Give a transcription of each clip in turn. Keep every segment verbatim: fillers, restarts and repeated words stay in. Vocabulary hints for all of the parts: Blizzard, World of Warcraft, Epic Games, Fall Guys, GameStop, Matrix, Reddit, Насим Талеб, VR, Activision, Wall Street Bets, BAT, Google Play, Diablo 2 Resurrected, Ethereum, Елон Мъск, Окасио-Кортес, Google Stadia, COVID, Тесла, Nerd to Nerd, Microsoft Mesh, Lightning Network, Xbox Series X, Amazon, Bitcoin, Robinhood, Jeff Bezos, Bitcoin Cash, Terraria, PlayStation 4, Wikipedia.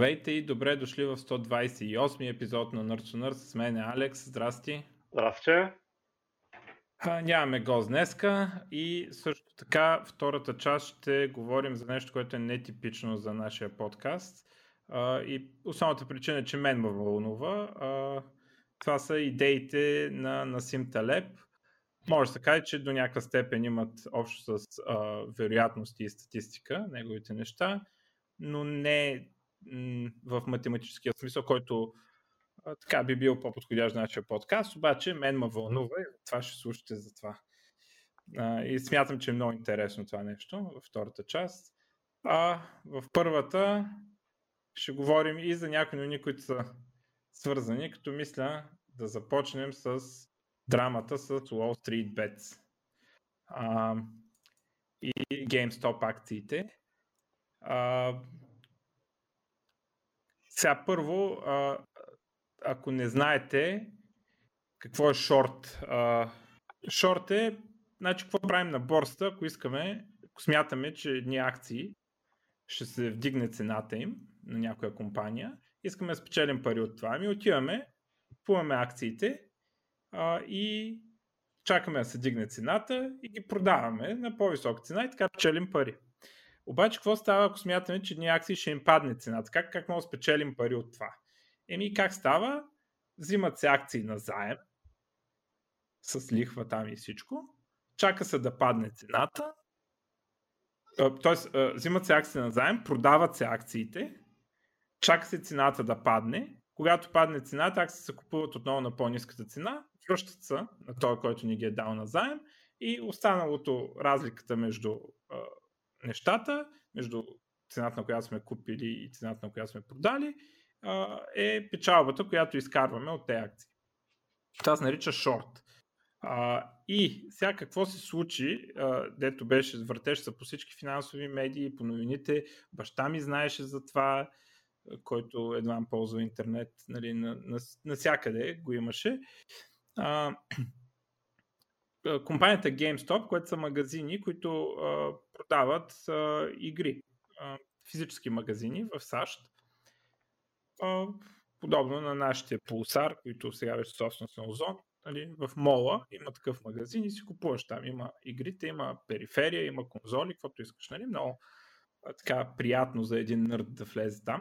Здравейте и добре дошли в сто двадесет и осми епизод на Nerd to Nerd. С мен е Алекс. Здрасти. Здравче. Нямаме гост днеска и също така втората част ще говорим за нещо, което е нетипично за нашия подкаст. А, и основната причина е, че мен ме вълнува. А, това са идеите на Насим Талеб. Може да се каже, че до някаква степен имат общо с а, вероятности и статистика, неговите неща, но не м- в математическия смисъл, който а, така би бил по-подходящ за нашия подкаст, обаче мен ме вълнува и това ще слушате за това. А, и смятам, че е много интересно това нещо във втората част. А в първата ще говорим и за някои новини, които са свързани, като мисля да започнем с драмата с Wall Street Bets а, и GameStop акциите. А, сега първо, а, ако не знаете какво е шорт, а, шорт е, значи какво правим на борста, ако искаме, ако смятаме, че едни акции ще се вдигне цената им на някоя компания, искаме да спечелим пари от това, ми отиваме, купуваме акциите а, и чакаме да се дигне цената и ги продаваме на по-висока цена и така печелим пари. Обаче какво става, ако смятаме, че едни акции ще им падне цената? Как, как може да спечелим пари от това? Еми как става? Взимат се акции на заем с лихва там и всичко, чака се да падне цената, т.е. взимат се акции на заем, продават се акциите, чака се цената да падне. Когато падне цената, акции се купуват отново на по-ниската цена, връщат се на този, който ни ги е дал на заем и останалото, разликата между а, нещата, между цената, на която сме купили и цената, на която сме продали, а, е печалбата, която изкарваме от тези акции. Това се нарича шорт. А, и сега какво се случи, а, дето беше въртеше се по всички финансови медии, по новините, баща ми знаеше за това, който едва ползва интернет, нали, на, на, насякъде го имаше. А, компанията GameStop, което са магазини, които а, продават а, игри, а, физически магазини в САЩ, а, подобно на нашите Pulsar, които сега вече собственост на Озон. Нали, в мола има такъв магазин и си купуваш там. Има игрите, има периферия, има конзоли, каквото искаш. Нали? Много така приятно за един нърд да влезе там.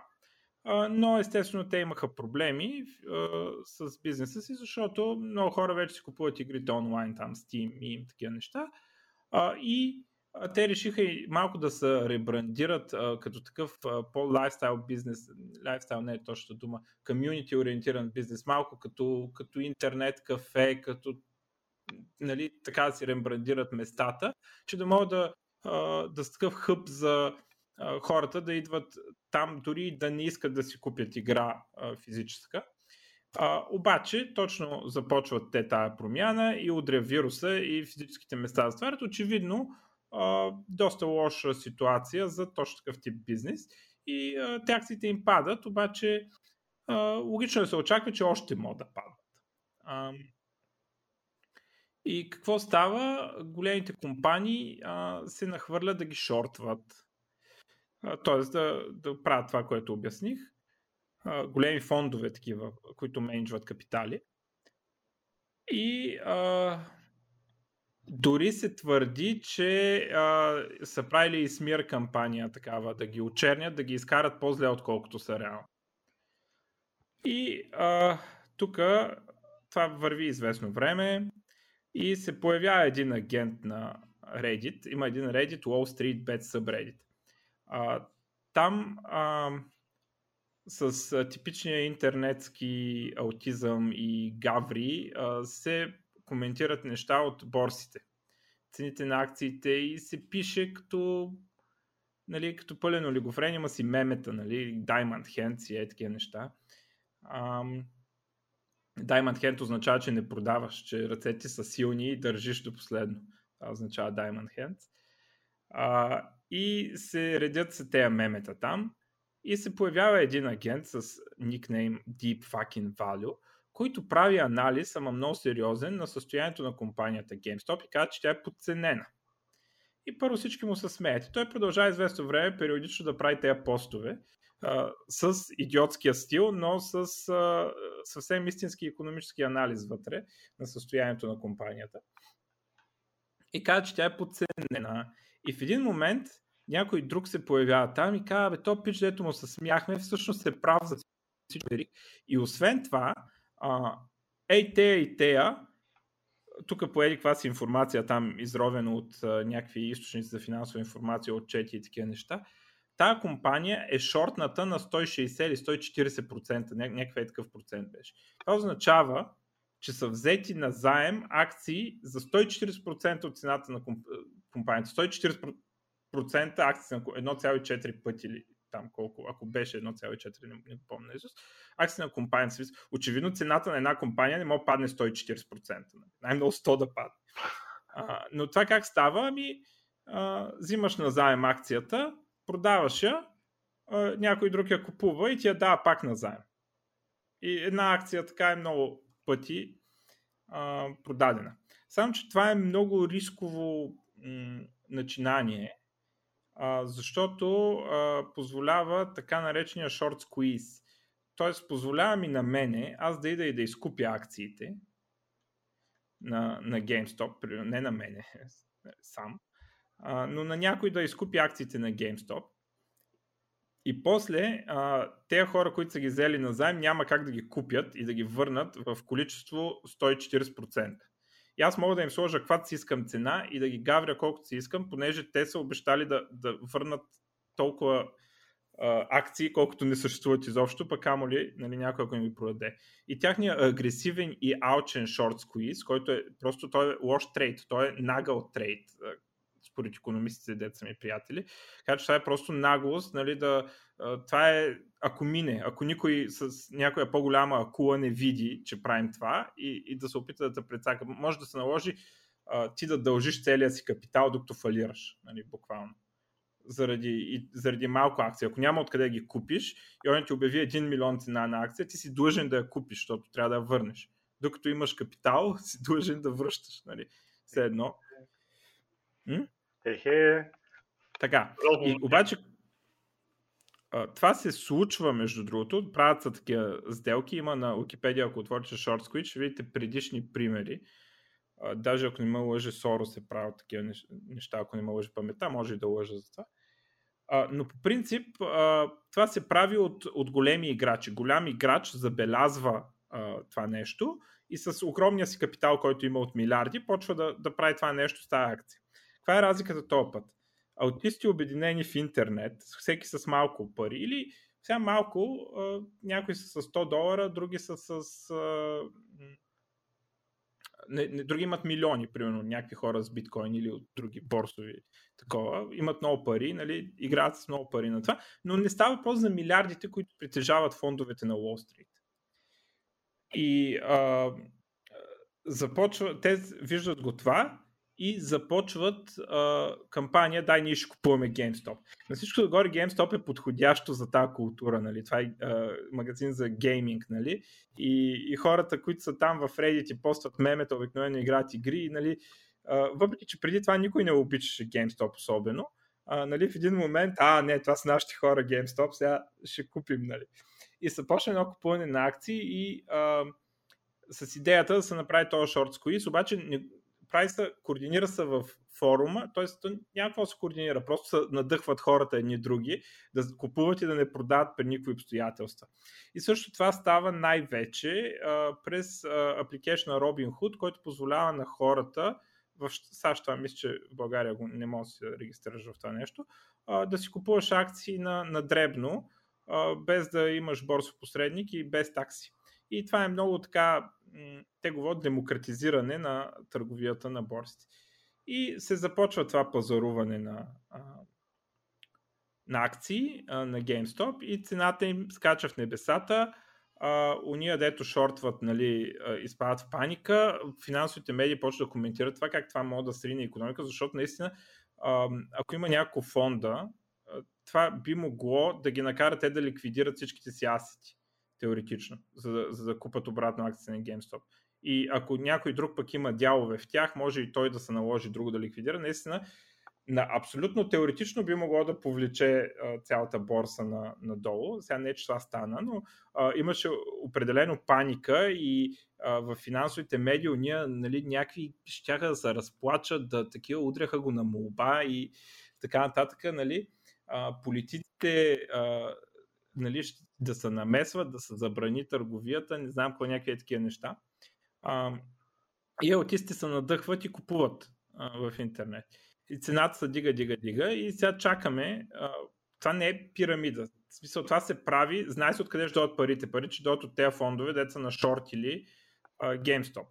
Но естествено те имаха проблеми а, с бизнеса си, защото много хора вече си купуват игрите онлайн, там Steam и им такива неща. А, и а, те решиха и малко да се ребрандират а, като такъв а, по-лайфстайл бизнес, лайфстайл не е точната дума, комюнити ориентиран бизнес, малко като, като интернет кафе, като, нали, така да си ребрандират местата, че да могат да, а, да са такъв хъб за хората да идват там, дори да не искат да си купят игра а, физическа. А, обаче, точно започват те тая промяна и удря вируса и физическите места затварят. Очевидно, а, доста лоша ситуация за точно такъв тип бизнес. И а, те акциите им падат, обаче а, логично се очаква, че още могат да падат. А, и какво става? Големите компании а, се нахвърлят да ги шортват. Т.е. да, да правят това, което обясних. А, големи фондове такива, които менеджват капитали. И а, дори се твърди, че а, са правили и смир кампания такава, да ги очернят, да ги изкарат по-зле, отколкото са реално. И тук това върви известно време и се появява един агент на Reddit. Има един Reddit, Wall Street Bets subreddit. А, там а, с а, типичния интернетски аутизъм и гаври а, се коментират неща от борсите, цените на акциите и се пише като, нали, като пълен олигофрен, има си мемета, нали, Diamond Hands и е такива неща. А, Diamond Hand означава, че не продаваш, че ръцете са силни и държиш до последно. Това означава Diamond Hands. А, и се редят се тези мемета там и се появява един агент с никнейм Deep Fucking Value, който прави анализ, ама много сериозен, на състоянието на компанията GameStop и казва, че тя е подценена. И първо всички му се смеят. Той продължава известно време периодично да прави тези постове, а, с идиотския стил, но с а, съвсем истински икономически анализ вътре на състоянието на компанията. И каза, че тя е подценена. И в един момент някой друг се появява там и каза, бе, то пич, дето му се смяхме, всъщност е прав за всичко. И освен това, а, ей тея и тея, тук поели каква си информация там, изровена от а, някакви източници за финансова информация, отчети и такива неща, тая компания е шортната на сто и шейсет или сто и четирийсет процента, ня- някаква е такъв процент беше. Това означава, че са взети на заем акции за сто и четирийсет процента от цената на комп... компанията. сто и четирийсет процента акции на едно цяло и четири пъти или там колко, ако беше едно цяло и четири, не, не помня. Акции на компанията. Очевидно цената на една компания не може да падне сто и четирийсет процента. Най-много сто да падне. А, но това как става? Ами, а, взимаш на заем акцията, продаваш я, а, някой друг я купува и ти я дава пак на заем. И една акция така е много пъти а, продадена. Само, че това е много рисково м- начинание, а, защото а, позволява така наречения short squeeze. Тоест, позволява ми на мене, аз да ида и да изкупя акциите на, на GameStop, не на мене сам, а, но на някой да изкупи акциите на GameStop. И после а, тези хора, които са ги взели назаем, няма как да ги купят и да ги върнат в количество сто и четирийсет процента. И аз мога да им сложа каквато си искам цена и да ги гавря колкото си искам, понеже те са обещали да, да върнат толкова а, акции, колкото не съществуват изобщо, пък амо ли, нали, някой ако им ги продаде. И тяхният агресивен и алчен short squeeze, който е просто той е лош трейд, той е нагъл трейд, според икономистите, дето са ми приятели. Така че това е просто наглост, нали, да, това е, ако мине, ако никой с някоя по-голяма акула не види, че правим това и, и да се опита да те прецака. Може да се наложи а, ти да дължиш целия си капитал, докато фалираш, нали, буквално. Заради, и, заради малко акция. Ако няма откъде ги купиш и он ти обяви един милион цена на акция, ти си длъжен да я купиш, защото трябва да я върнеш. Докато имаш капитал, си длъжен да връщаш, нали, все едно. М? Ехе. Така, и обаче това се случва, между другото, правят са такива сделки, има на Wikipedia, ако отворите Short Squeeze, ще видите предишни примери, даже ако не ме лъже, Сорос е правил такива неща, ако не ме лъже паметта, може и да лъжа за това. Но по принцип това се прави от, от големи играчи, голям играч забелязва това нещо и с огромния си капитал, който има от милиарди, почва да, да прави това нещо с тази акция. Това е разликата този път. Аутисти обединени в интернет, всеки с малко пари, или сега малко, някои са с сто долара, други са с... Не, не, други имат милиони, примерно някакви хора с биткоин или от други борсови такова, имат много пари, нали, играят с много пари на това, но не става въпрос за милиардите, които притежават фондовете на Wall Street. И а, започва, те виждат го това и започват а, кампания, дай ние ще купуваме GameStop. На всичко догоре GameStop е подходящо за тази култура, нали? Това е а, магазин за гейминг, нали? И, и хората, които са там в Reddit и постват мемета, обикновено играят игри, нали? А, въпреки, че преди това никой не обичаше GameStop особено, а, нали, в един момент, а не, това са нашите хора GameStop, сега ще купим, нали? И се почне едно купуване на акции и а, с идеята да се направи този short squeeze, обаче не, прави се, координира се в форума, т.е. няма какво да се координира, просто се надъхват хората едни други да купуват и да не продават при никакви обстоятелства. И също това става най-вече а, през апликейшн на Robinhood, който позволява на хората в САЩ, това мисля, че в България не може да се регистрираш в това нещо, а, да си купуваш акции на, на дребно, а, без да имаш борсов посредник и без такси. И това е много така, те говорят, демократизиране на търговията на борсите. И се започва това пазаруване на, на акции на GameStop и цената им скача в небесата. Уния, дето шортват, нали, изпадат в паника. Финансовите медии почват да коментират това, как това може да срине икономика, защото наистина, ако има някакво фонда, това би могло да ги накара те да ликвидират всичките си асети. Теоретично, за да, за да купат обратно акции на GameStop. И ако някой друг пък има дялове в тях, може и той да се наложи друго да ликвидира. Наистина, на абсолютно теоретично би могло да повлече а, цялата борса на, надолу. Сега не, че това стана, но а, имаше определено паника и а, в финансовите медии уния, нали, някакви щяха да се разплачат, да такива удряха го на молба и така нататък. Нали. А, политиците а, нали, да се намесват, да се забрани търговията, не знам какво, някакви такива неща. А, и аутистите се надъхват и купуват а, в интернет. И цената се дига, дига, дига и сега чакаме. Това не е пирамида. В смисъл, това се прави, знае се откъде ще дойдат парите. Пари, че дойдат от тези фондове, дето са на шорт или GameStop.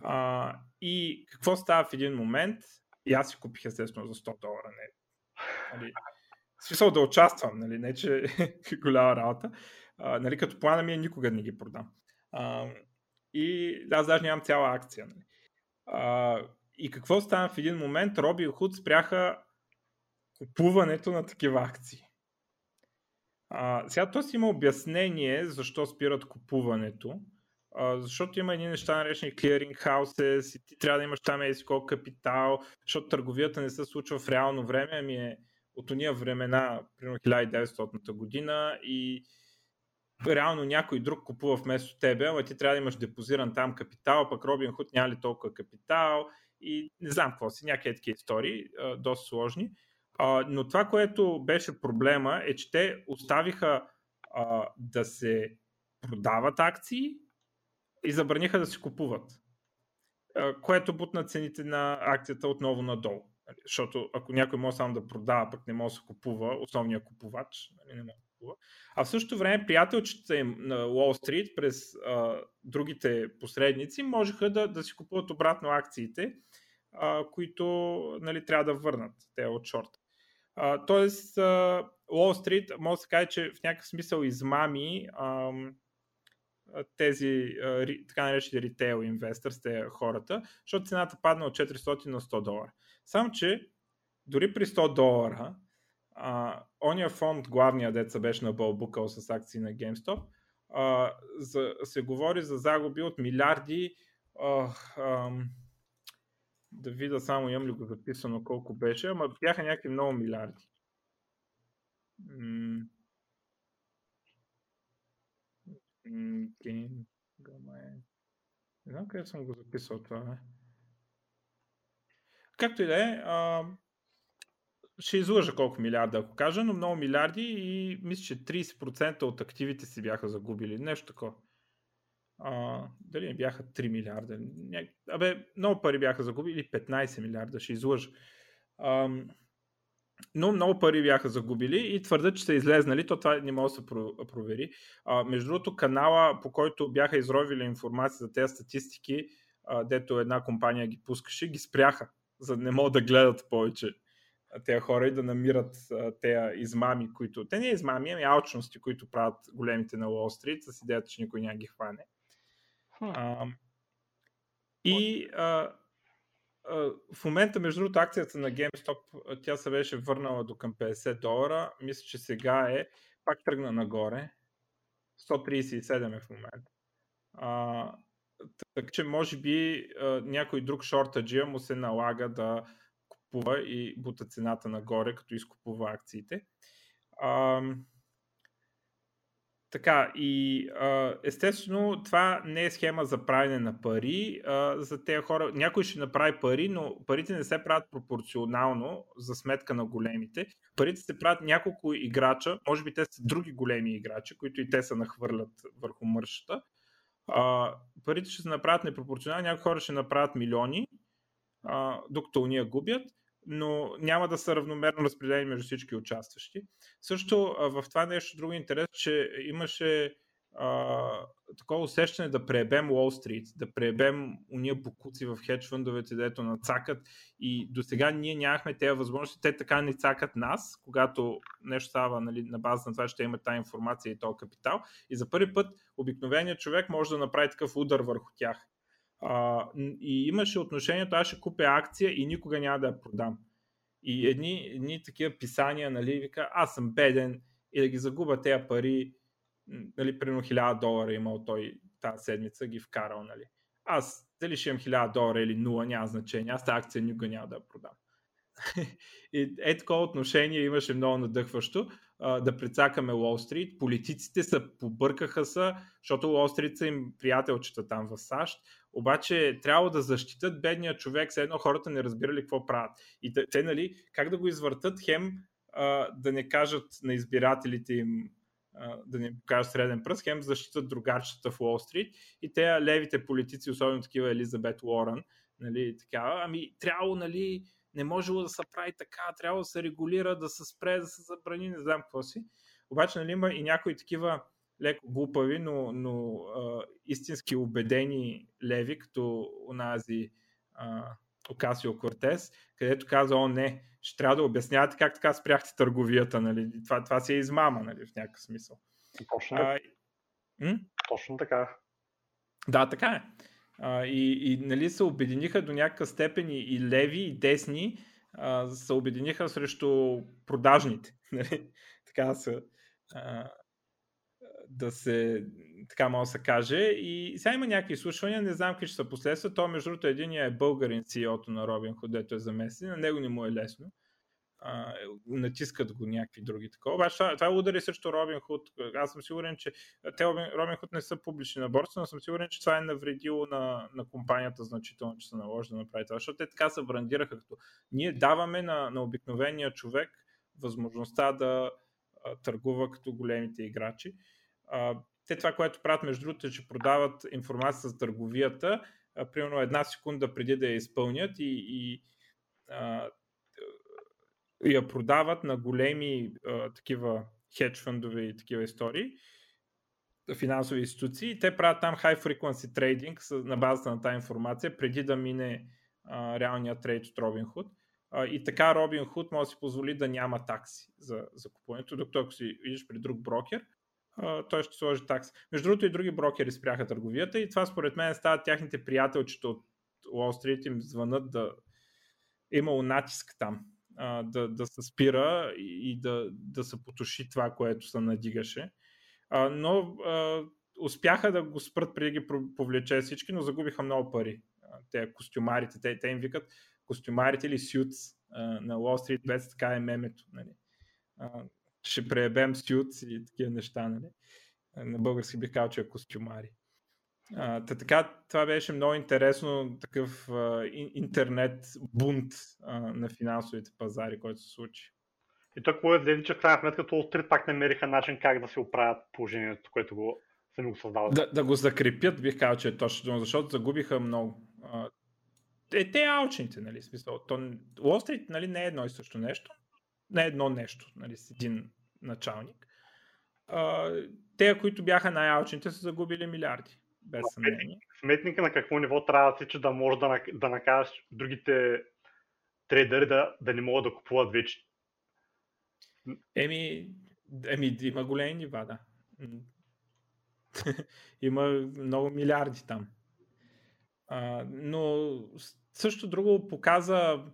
А, и какво става в един момент? И аз си купих естествено за сто долара. Нали? В смисъл да участвам, нали? Не че голяма работа. А, нали? Като плана ми е никога не ги продам. А, и аз даже нямам цяла акция. Нали? А, И какво стана в един момент? Robinhood спряха купуването на такива акции. А, сега то си има обяснение защо спират купуването. А, защото има едни неща наречени clearing houses и ти трябва да имаш там ескол капитал, защото търговията не се случва в реално време, ами е от ония времена, примерно хиляда и деветстотната година и реално някой друг купува вместо тебе, ама ти трябва да имаш депозиран там капитал, пък Robinhood няма ли толкова капитал и не знам какво си, някакви такива истории, доста сложни. Но това, което беше проблема, е, че те оставиха да се продават акции и забраниха да се купуват, което бутна цените на акцията отново надолу. Защото ако някой може само да продава, пък не може да се купува, основният купувач не може да купува. А в същото време приятелчета им на Wall Street през а, другите посредници можеха да, да си купуват обратно акциите, а, които, нали, трябва да върнат те от шорта. А, тоест а, Wall Street може да се каже, че в някакъв смисъл измами а, тези а, така наречени ритейл инвестърс, те хората, защото цената падна от четиристотин на сто долара. Само, че дори при сто долара а, ония фонд, главния деца беше на бълбукал с акции на GameStop, а, за, се говори за загуби от милиарди. А, а, да видя само, имам ли го записано колко беше, ама бяха някакви много милиарди. М- м- не знам къде съм го записал това, не? Както и да е, а, ще излъжа колко милиарда, ако кажа, но много милиарди и мисля, че трийсет процента от активите си бяха загубили. Нещо такова. А, дали не бяха три милиарда? Ня... Абе, много пари бяха загубили, петнайсет милиарда, ще излъжа. А, но много пари бяха загубили и твърдят, че са излезнали, то това не може да се провери. А, между другото, канала, по който бяха изровили информация за тези статистики, а, дето една компания ги пускаше, ги спряха, за да не могат да гледат повече тези хора и да намират тези измами, които... Те не измами, ами алчности, които правят големите на Уолл Стрит, с идеята, че никой няма ги хване. А, и а, а, в момента, между другото, акцията на GameStop, тя се беше върнала до към петдесет долара. Мисля, че сега е... Пак тръгна нагоре. сто трийсет и седем е в момента. А... Така че може би някой друг шортаджия му се налага да купува и бута цената нагоре, като изкупува акциите. А, така, и а, естествено това не е схема за правене на пари. А, за тези хора някой ще направи пари, но парите не се правят пропорционално за сметка на големите. Парите се правят няколко играча, може би те са други големи играчи, които и те се нахвърлят върху мършата. Uh, парите ще се направят непропорционално, някои хора ще направят милиони, uh, докато уния губят, но няма да са равномерно разпределени между всички участващи. Също uh, в това нещо друго интерес, че имаше uh, такова усещане да преебем Wall Street, да преебем уния бокуци в хедж-фъндовете, дето нацакат, и до сега ние нямахме тези възможности, те така не цакат нас, когато нещо става, нали, на база на това, че те имат тази информация и този капитал, и за първи път обикновеният човек може да направи такъв удар върху тях. А, и имаше отношението, аз ще купя акция и никога няма да я продам. И едни, едни такива писания, нали, вика, аз съм беден и да ги загуба тези пари, нали, примерно хиляда долара имал той тази седмица, ги вкарал, нали. Аз дали ще имам хиляда долара или нула, няма значение, аз тази акция никога няма да я продам. И е такова отношение имаше много надъхващо. А, да прецакаме Wall Street. Политиците са побъркаха са, защото Wall Street са им приятелчета там в САЩ. Обаче трябва да защитат бедния човек, все едно хората не разбирали какво правят. И те, нали, как да го извъртат, хем а, да не кажат на избирателите им, а, да не кажат среден пръст, хем защитат другарчета в Wall Street. И те левите политици, особено такива Елизабет Уорън, нали, такава, ами трябва, нали, не можело да се прави така, трябва да се регулира, да се спре, да се забрани, не знам какво си. Обаче, нали, има и някои такива леко глупави, но, но а, истински убедени леви, като онази Окасио-Кортес, където каза, о не, ще трябва да обяснявате как така спряхте търговията. Нали? Това, това си е измама, нали, в някакъв смисъл. Точно, а, м? Точно така. Да, така е. Uh, и, и нали, се обединиха до някакъв степен и, и леви, и десни uh, се обединиха срещу продажните. Нали? Така са, uh, да се, така може да се каже. И сега има някакви изслушвания, не знам какви ще са последствия. То, между другото, единият е българин си и о-то на Robinhood, дето е заместен. На него не му е лесно. Uh, натискат го някакви други такова. Обаче това, това удари също Robinhood. Аз съм сигурен, че те Robinhood не са публични на борса, но съм сигурен, че това е навредило на, на компанията значително, че се наложи да направи това. Защото те така се брандираха, като ние даваме на, на обикновения човек възможността да а, търгува като големите играчи. А, те това, което правят, между другото, е, че продават информация за търговията, а, примерно една секунда преди да я изпълнят и, и а, я продават на големи а, такива хедж фандове и такива истории, финансови институции, и те правят там high frequency trading на базата на тази информация, преди да мине а, реалния трейд от Robinhood. А, и така Robinhood може да си позволи да няма такси за, за купуването, докато ако си видиш при друг брокер, а, той ще сложи такси. Между другото, и други брокери спряха търговията, и това според мен стават тяхните приятелчета от Wall Street, им звънат да имало натиск там. Да, да се спира и да, да се потуши това, което се надигаше. А, но а, успяха да го спрат преди ги повлече всички, но загубиха много пари. А, те костюмарите, те, те им викат костюмарите или suits а, на Wall Street Bets, така е мемето. Нали. А, ще преебем suits и такива неща. Нали. На български бих казал, че е костюмари. А, така, това беше много интересно, такъв а, интернет бунт а, на финансовите пазари, който се случи. И тук може да види, че в крайна сметка Wall Street пак намериха начин как да се оправят положението, което го сами го създават. Да, да го закрепят, бих казал, че е точно, защото загубиха много. А, е, те алчните, нали, смисъл. То, Wall Street, нали, не е едно и също нещо, не е едно нещо, нали, с един началник. А, те, които бяха най-алчните, са загубили милиарди. Без сметник, сметника на какво ниво трябва да си, че да може да, да накажеш другите трейдъри да, да не могат да купуват вече? Еми, еми има големи нива, да. Има много милиарди там. А, но също друго показа,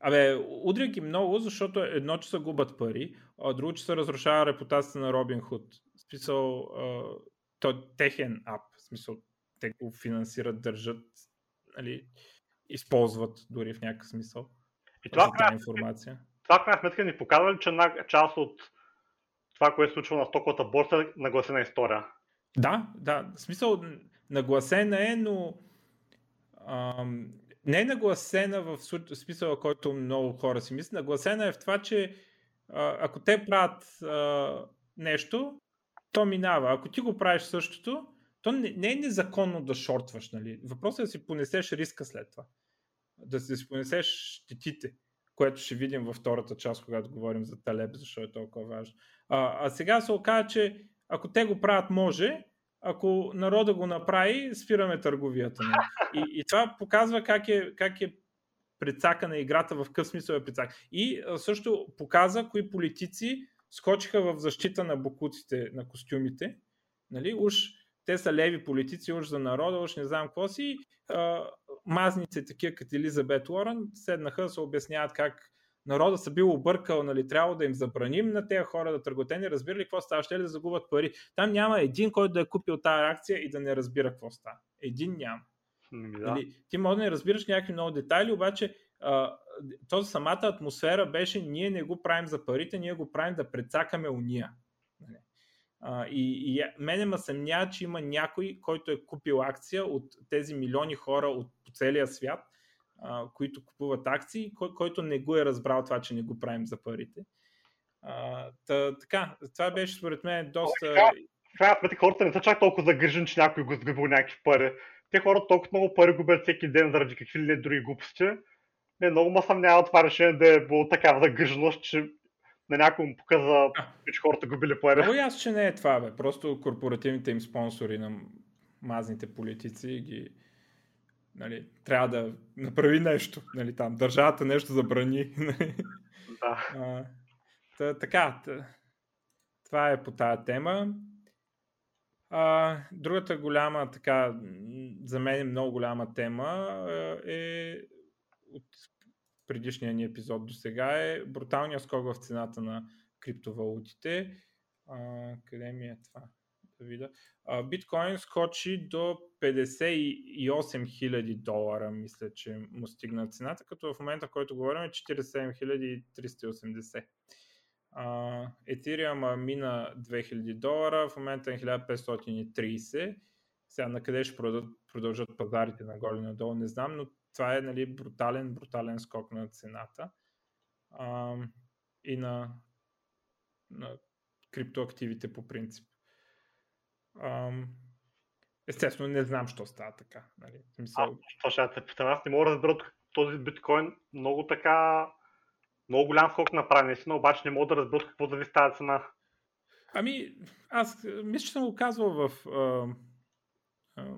абе, удря ги много, защото едно, че се губят пари, а друго, че се разрушава репутацията на Robinhood. Списал а, то техен ап. Мисъл, те го финансират, държат, нали, използват дори в някакъв смисъл. И това, тази информация. Това в крайна сметка ни показва ли, че една част от това, което се случва на стоковата борса, е нагласена история? Да, да. В смисъл, нагласена е, но ам, не е нагласена в смисъл, който много хора си мислят. Нагласена е в това, че а, ако те правят а, нещо, то минава. Ако ти го правиш същото, то не, не е незаконно да шортваш, нали? Въпросът е да си понесеш риска след това. Да си понесеш щетите, което ще видим във втората част, когато говорим за Талеб, защо е толкова важно. А, а сега се оказа, че ако те го правят, може, ако народа го направи, спираме търговията. Нали? И, и това показва как е, как е прецакана играта, в какъв смисъл е прецакана. И също показа кои политици скочиха в защита на бокуците, на костюмите. Нали? Уж те са леви политици, уж за народа, уж не знам какво си. А, мазници такива като Елизабет Уорън седнаха да се обясняват как народа са бил объркал, нали, трябва да им забраним на тези хора да търгуват. Те не разбирали какво става, ще ли да загубят пари. Там няма един, който да е купил тази акция и да не разбира какво става. Един няма. Да. Нали, ти може да не разбираш някакви много детайли, обаче а, този самата атмосфера беше: ние не го правим за парите, ние го правим да прецакаме уния. А, и, и мене ме съмнява, че има някой, който е купил акция от тези милиони хора от по целия свят, а, които купуват акции, кой, който не го е разбрал това, че не го правим за парите. А, та, така, това беше според мен доста... Крайна сметка хората не са чак толкова загрижени, че някой го сгубил някакви пари. Те хората толкова много пари губят всеки ден заради какви ли не други глупости. Не, много ме съмнява това решение да е било такава загриженост, че на някой му показа, че хората губили пари. Много ясно, че не е това, бе. Просто корпоративните им спонсори на мазните политици ги... Нали, трябва да направи нещо. Нали, там, държавата нещо забрани. Да. А, та, така, та, това е по тая тема. А, другата голяма, така, за мен е много голяма тема е от предишния ни епизод до сега е бруталния скок в цената на криптовалутите. А, къде ми е това? Да видя. А, биткоин скочи до петдесет и осем хиляди долара, мисля, че му стигна цената, като в момента, в който говорим, е четиридесет и седем хиляди триста и осемдесет. Ethereum мина две хиляди долара, в момента е хиляда петстотин и тридесет. Сега на къде ще продължат пазарите нагоре и надолу, не знам, но това е, нали, брутален, брутален скок на цената а, и на, на криптоактивите по принцип. А, естествено, не знам, що става така. Нали. Мисъл... А, ще да се питам, аз не мога да разбера този биткоин много така... Много голям скок направи, наистина, обаче не мога да разбера какво зависи тази цена. Ами, аз мисля, че съм го казвал в, а, а,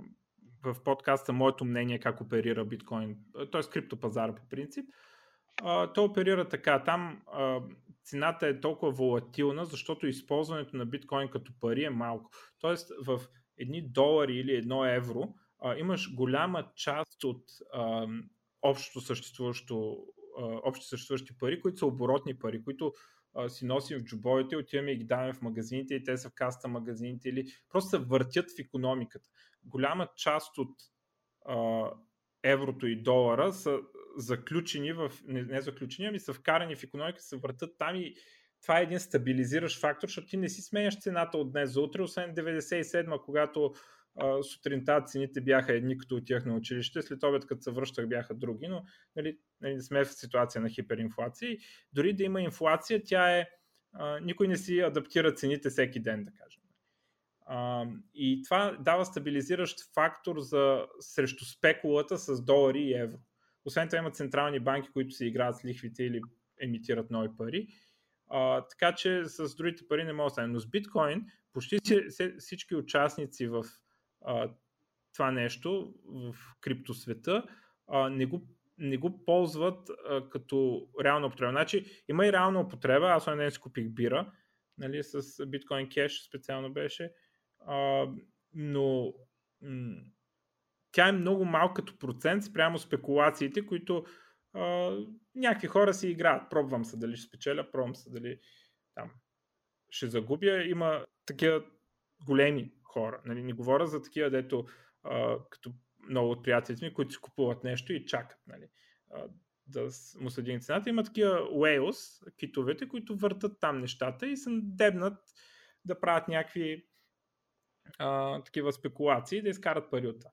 в подкаста моето мнение как оперира биткоин, т.е. криптопазара по принцип. А, то оперира така, там а, цената е толкова волатилна, защото използването на биткоин като пари е малко. Тоест в едни долари или едно евро а, имаш голяма част от а, общото съществуващо общи съществуващи пари, които са оборотни пари, които а, си носим в джобовете, отиваме и ги даваме в магазините и те са в каста магазините или просто се въртят в икономиката. Голяма част от а, еврото и долара са заключени в, не, не заключени, ами са вкарани в икономиката, се въртат там и това е един стабилизиращ фактор, защото ти не си сменяш цената от днес за утре, освен деветдесет и седма, когато а, сутринта цените бяха едни, като отивах на училище, след обед, като се връщах, бяха други, но нали, нали, сме в ситуация на хиперинфлация и дори да има инфлация, тя е а, никой не си адаптира цените всеки ден, да кажем. А, и това дава стабилизиращ фактор за, срещу спекулата с долари и евро. Освен това има централни банки, които се играят с лихвите или емитират нови пари. А, така че с другите пари не може да стане. Но с биткоин почти всички участници в а, това нещо, в криптосвета, а, не, го, не го ползват а, като реална употреба. Значи има и реална употреба. Аз на ден си купих бира, нали, с Bitcoin Cash специално беше, а, но м- тя е много малка като процент спрямо спекулациите, които Uh, някакви хора си играят. Пробвам се дали ще спечеля, пробвам се дали там ще загубя. Има такива големи хора. Нали, не говоря за такива, дето uh, като много от приятелите ми, които си купуват нещо и чакат, нали, uh, да му съдим цената. Има такива whales, китовете, които въртат там нещата и се дебнат да правят някакви uh, такива спекулации, да изкарат пари от това.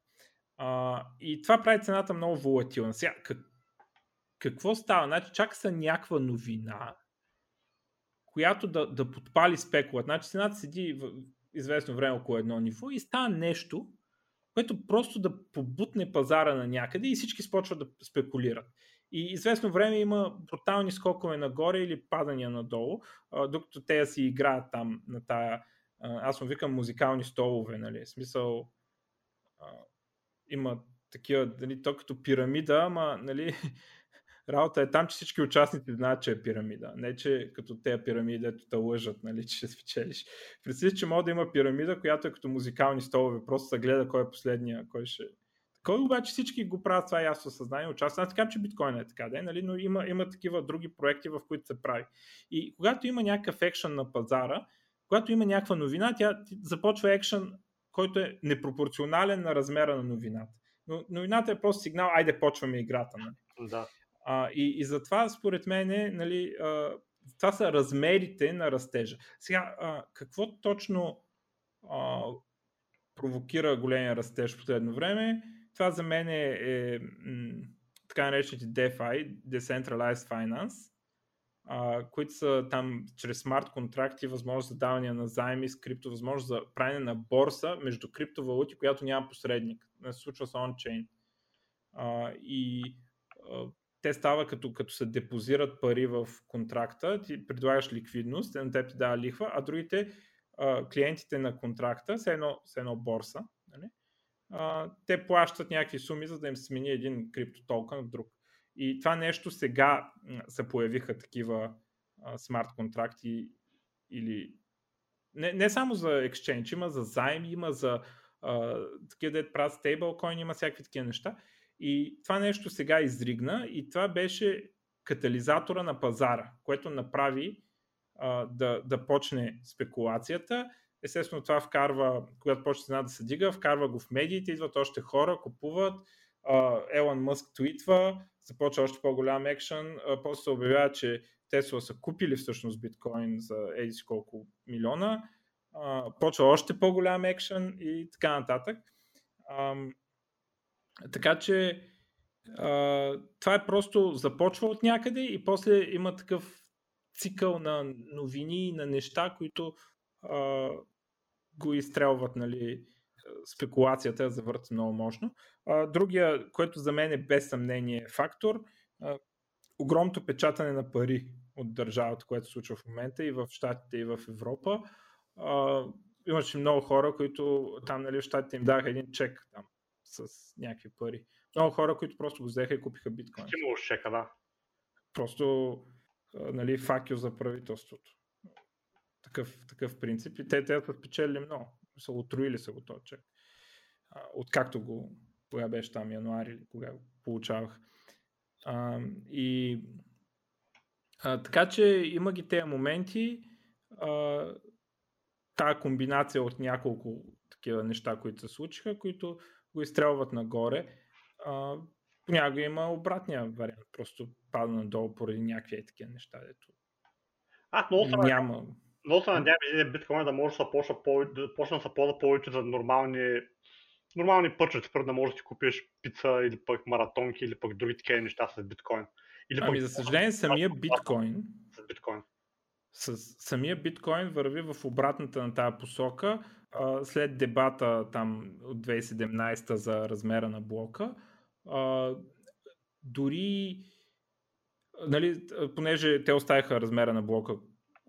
Uh, и това прави цената много волатилна. Сега, какво става? Значи чака са някаква новина, която да, да подпали спекула. Значи цената седи в известно време около едно ниво и става нещо, което просто да побутне пазара на някъде и всички спочват да спекулират. И известно време има брутални скокове нагоре или падания надолу, докато те си играят там на тая, аз му викам музикални столове, нали, в смисъл има такива, нали, то като пирамида, ама, нали, работа е там, че всички участници знаят, че е пирамида. Не, че като тези пирамиди, ето те лъжат, нали, че ще спечелиш. Представи, че може да има пирамида, която е като музикални столове. Просто се гледа кой е последния, кой ще... Кой обаче всички го правят това ясно съзнание, участват. Така че биткоин е така, да, нали, но има, има такива други проекти, в които се прави. И когато има някакъв екшън на пазара, когато има някаква новина, тя започва екшън, който е непропорционален на размера на новината. Но новината е просто сигнал, айде почваме играта. Нали. Да. А, и, и затова, според мен, е, нали, а, това са размерите на растежа. Сега, а, какво точно а, провокира големия растеж в последно време? Това за мен е, е м, така наречените DeFi, Decentralized Finance, а, които са там чрез смарт-контракти, възможност за даване на заеми с крипто, възможност за правене на борса между криптовалути, която няма посредник. Не се случва с on-chain. А, и а, те става като, като се депозират пари в контракта, ти предлагаш ликвидност, на теб ти дава лихва, а другите а, клиентите на контракта, с едно, с едно борса, нали? а, те плащат някакви суми, за да им смени един криптотокен в друг. И това нещо сега се появиха такива а, смарт-контракти или не, не само за exchange, има за заем, има за а, такива дед правят стейблкоин, има всякакви такива неща. И това нещо сега изригна и това беше катализатора на пазара, което направи а, да, да почне спекулацията. Естествено това вкарва, когато почне цена да се дига, вкарва го в медиите, идват още хора, купуват, а, Елон Мъск твитва, започва още по-голям екшън, после се обявява, че Тесла са купили всъщност биткоин за еди си колко милиона, а, почва още по-голям екшън и така нататък. А, Така че а, това е просто започва от някъде и после има такъв цикъл на новини и на неща, които а, го изстрелват, нали, спекулацията завърта много мощно. А, другия, което за мен е без съмнение фактор, а, огромното печатане на пари от държавата, което се случва в момента и в Щатите, и в Европа. А, имаше много хора, които там, нали, в Щатите им даха един чек там с някакви пари. Много хора, които просто го взеха и купиха биткоин. Стимул чека, да. Просто, нали, факел за правителството. Такъв, такъв принцип. И те те спечели много. Са отруили са го този чек. Откакто го, кога беше там януари, кога го получавах. А, и, а, така че има ги тези моменти. А, тая комбинация от няколко такива неща, които се случиха, които го изстрелват нагоре. А, понякога има обратния вариант. Просто пада надолу поради някакви такива неща. Дето. Аз много се няма... надявам един биткоин да може да се почна, по... почна да се плада повече за нормални, нормални пърчета, преди да можеш да си купиш пица или пък маратонки или пък други такива неща с биткоин. Или ами пък... за съжаление самия биткоин с биткоин. С самия биткоин върви в обратната на тази посока. След дебата там от две хиляди и седемнадесета за размера на блока, дори, нали, понеже те оставиха размера на блока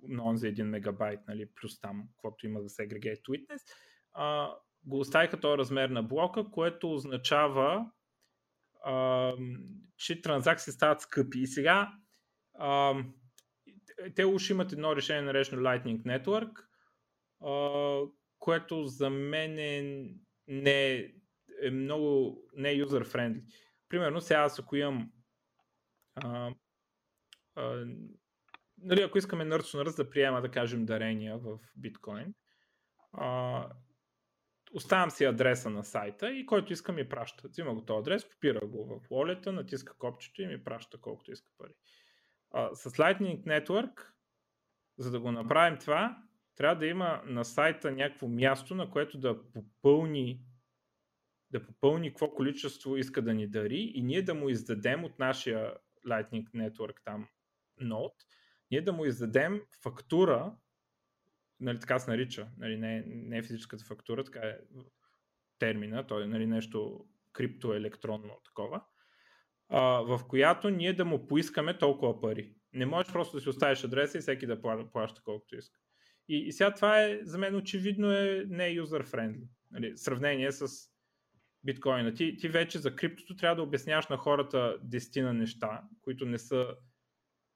на онзи един мегабайт, нали, плюс там, каквото има за segregate witness, го оставиха този размер на блока, което означава, че транзакции стават скъпи. И сега те уж имат едно решение, наречено Lightning Network, което за мен е, не е, е много не е юзър-френдли. Примерно сега аз ако имам а, а, нали, ако искаме Nerd to Nerd да приема, да кажем, дарения в биткоин, а, оставям си адреса на сайта и който иска ми праща. Взима го този адрес, копира го в wallet, натиска копчето и ми праща колкото иска пари. А, с Lightning Network, за да го направим това, трябва да има на сайта някакво място, на което да попълни да попълни какво количество иска да ни дари и ние да му издадем от нашия Lightning Network там нод, ние да му издадем фактура, нали, така се нарича, нали, не, не е физическата фактура, така е термина, той е, нали, нещо криптоелектронно такова, а, в която ние да му поискаме толкова пари. Не можеш просто да си оставиш адреса и всеки да плаща колкото иска. И, и сега това е, за мен очевидно е не е юзър-френдли. Нали, в сравнение с биткоина. Ти, ти вече за криптото трябва да обясняваш на хората десетина неща, които не са,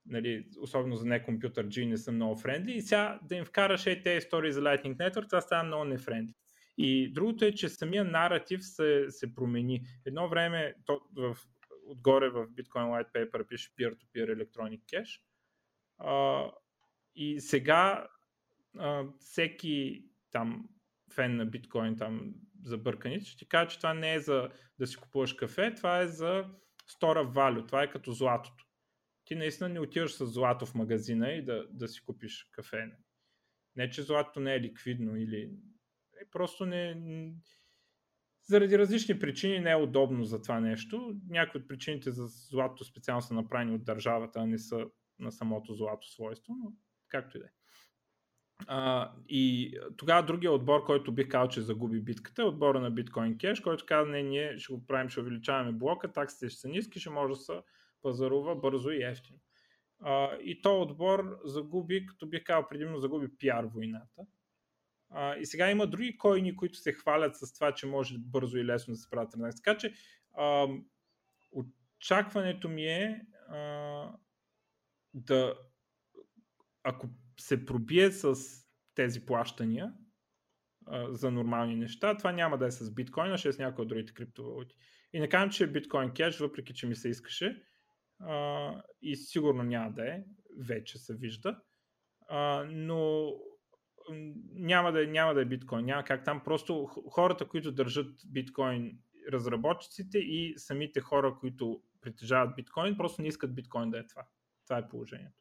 нали, особено за не компютър G, не са много френдли. И сега да им вкараш е тези истории за Lightning Network, това става много нефрендли. И другото е, че самия наратив се, се промени. Едно време то, в, отгоре в Bitcoin White Paper пише peer-to-peer electronic cash. А, и сега Uh, всеки там фен на биткоин там за бърканите ще ти кажа, че това не е за да си купуваш кафе, това е за store of value. Това е като златото. Ти наистина не отиваш с злато в магазина и да, да си купиш кафе. Не, че златото не е ликвидно или просто не... Заради различни причини не е удобно за това нещо. Някои от причините за златото специално са направени от държавата, а не са на самото злато свойство, но както и да е. А, и тогава другия отбор, който бих казал, че загуби битката, е отбора на Bitcoin Cash, който каза, не, ние ще го правим, ще увеличаваме блока, таксите ще са ниски, ще може да се пазарува бързо и ефтино. А, и този отбор загуби, като бих казал предимно, загуби пиар войната. А, и сега има други койни, които се хвалят с това, че може бързо и лесно да се правят транзакции. Така че а, очакването ми е а, да, ако се пробие с тези плащания а, за нормални неща, това няма да е с биткоина, ще е с някои от другите криптовалути. И не казвам, че е биткоин кеш, въпреки че ми се искаше а, и сигурно няма да е, вече се вижда, а, но няма да, няма да е биткоин, няма как там, просто хората, които държат биткоин, разработчиците и самите хора, които притежават биткоин, просто не искат биткоин да е това. Това е положението.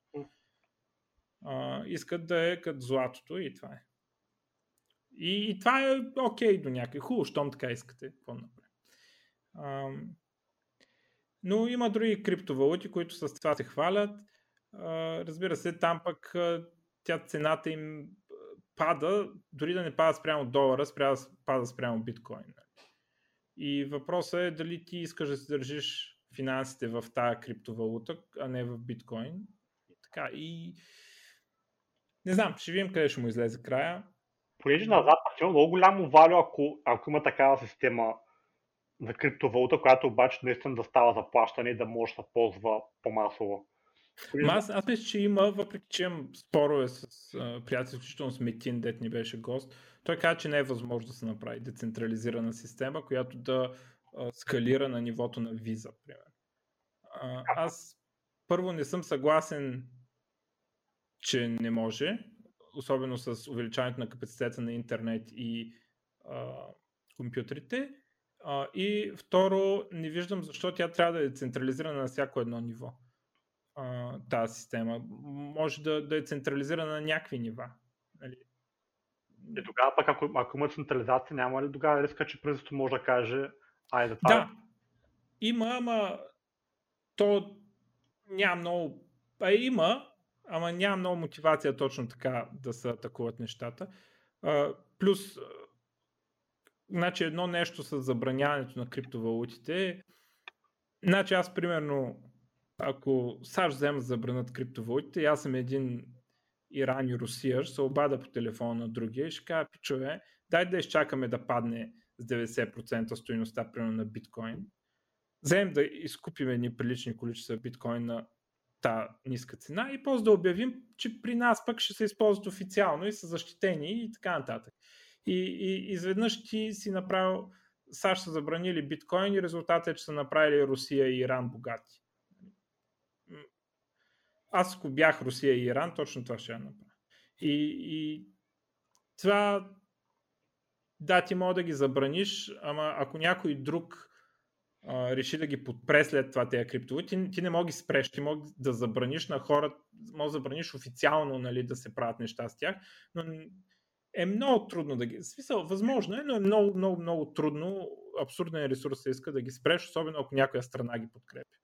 Uh, искат да е като златото и това е. И, и това е окей okay до някъде. Хубаво, щом така искате. Uh, но има други криптовалути, които с това се хвалят. Uh, разбира се, там пък uh, тя цената им пада, дори да не пада спрямо долара, спрямо, пада спрямо биткоин. И въпросът е дали ти искаш да си държиш финансите в тая криптовалута, а не в биткоин. Така, и не знам, ще видим къде ще му излезе края. Понеже на Запад има много голямо валю, ако, ако има такава система за криптовалута, която обаче наистина да става за плащане и да може да се ползва по-масово. Понеже... Аз, аз мисля, че има, въпреки че имам спорове с приятели, включително с Метин, дет ни беше гост, той каза, че не е възможно да се направи децентрализирана система, която да а, скалира на нивото на виза, примерно. А, аз първо не съм съгласен, че не може, особено с увеличаването на капацитета на интернет и а, компютрите. А, и второ, не виждам защо тя трябва да е централизирана на всяко едно ниво. А, тази система може да, да е централизирана на някакви нива. Нали? И тогава пък, ако, ако има централизация, няма ли тогава риска, че правителството може да каже ай да това? Да, има, ама то няма много... А има... Ама няма много мотивация точно така да се атакуват нещата. А, плюс, а, значи едно нещо с забраняването на криптовалутите. Значи аз, примерно, ако САЩ взема да забранят криптовалутите, аз съм един Иран и Русия, ще се обада по телефона на другия и ще кажа, пичове, дай да изчакаме да падне с деветдесет процента стойността, примерно, на биткоин. Вземем да изкупим едни прилични количества биткоин на ниска цена и после да обявим, че при нас пък ще се използват официално и са защитени и така нататък. И, и изведнъж ти си направил, САЩ са забранили биткоин и резултатът е, че са направили Русия и Иран богати. Аз ако бях Русия и Иран, точно това ще я направя. И, и това, да, ти мога да ги забраниш, ама ако някой друг реши да ги подпре след това тези криптовалути, ти, ти не мога ги спреш, ти мога да забраниш на хората, мога да забраниш официално, нали, да се правят неща с тях, но е много трудно да ги... Смисъл, възможно е, но е много, много, много трудно, абсурден ресурс се иска да ги спреш, особено ако някоя страна ги подкрепи.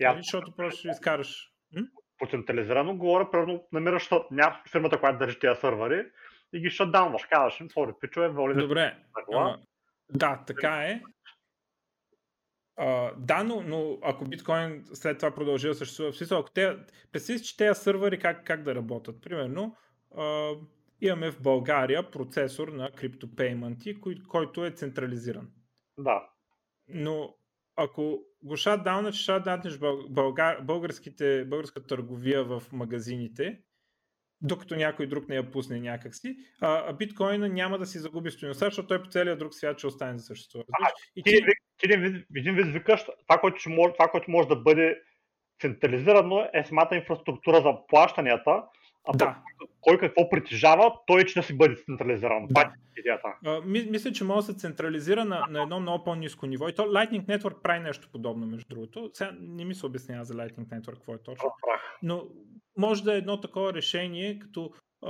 Yeah. Защото просто ще изкараш... М? Потенциализирано говоря, правилно намираш някаква фирмата, която държи тези сървъри и ги шатдаунваш, казваш, сори, пичове, вали... Добре, а, да, така е. Uh, да, но, но ако биткоин след това продължи да съществува, ако те, представи, че тези сървъри как, как да работят. Примерно, uh, имаме в България процесор на криптопейменти, кой, който е централизиран. Да. Но ако го шатдаунът, ще шатдаунеш българ, българската търговия в магазините, докато някой друг не я пусне някакси, а биткоина няма да си загуби стойността, защото той по целия друг свят ще остане да съществува. Ти, ти... ти един вид викаш, това което, може, това, което може да бъде централизирано е самата инфраструктура за плащанията, а да. Пък, кой какво притежава, той вече да си бъде централизиран. Да. А, мисля, че може да се централизира на, на едно много по-низко ниво. И то Lightning Network прави нещо подобно, между другото. Сега не ми се обяснява за Lightning Network какво е точно. Но може да е едно такова решение, като а,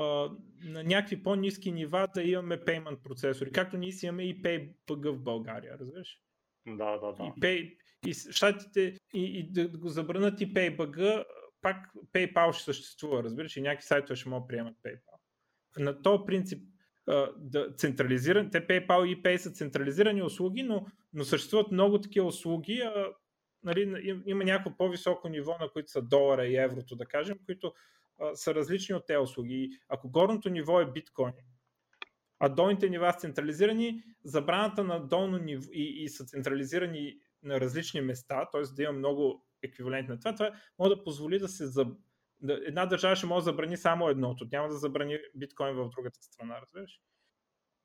на някакви по-низки нива да имаме payment процесори, както ние си имаме и PayPG в България, разбираш? Да, да, да. И, pay, и щатите, и, и да го забранат и PayBG, пак PayPal ще съществува, разбираш, и някакви сайтове ще могат да приемат PayPal. На този принцип да централизиран, те PayPal и Pay са централизирани услуги, но, но съществуват много такива услуги, а, нали, има някакво по-високо ниво, на които са долара и еврото, да кажем, които а, са различни от тези услуги. Ако горното ниво е биткоин, а долните нива са централизирани, забраната на долно ниво и, и са централизирани на различни места, т.е. да има много еквивалент на това, това може да позволи да се заб... да, една държава ще може да забрани само едното, няма да забрани биткоин в другата страна, разбираш?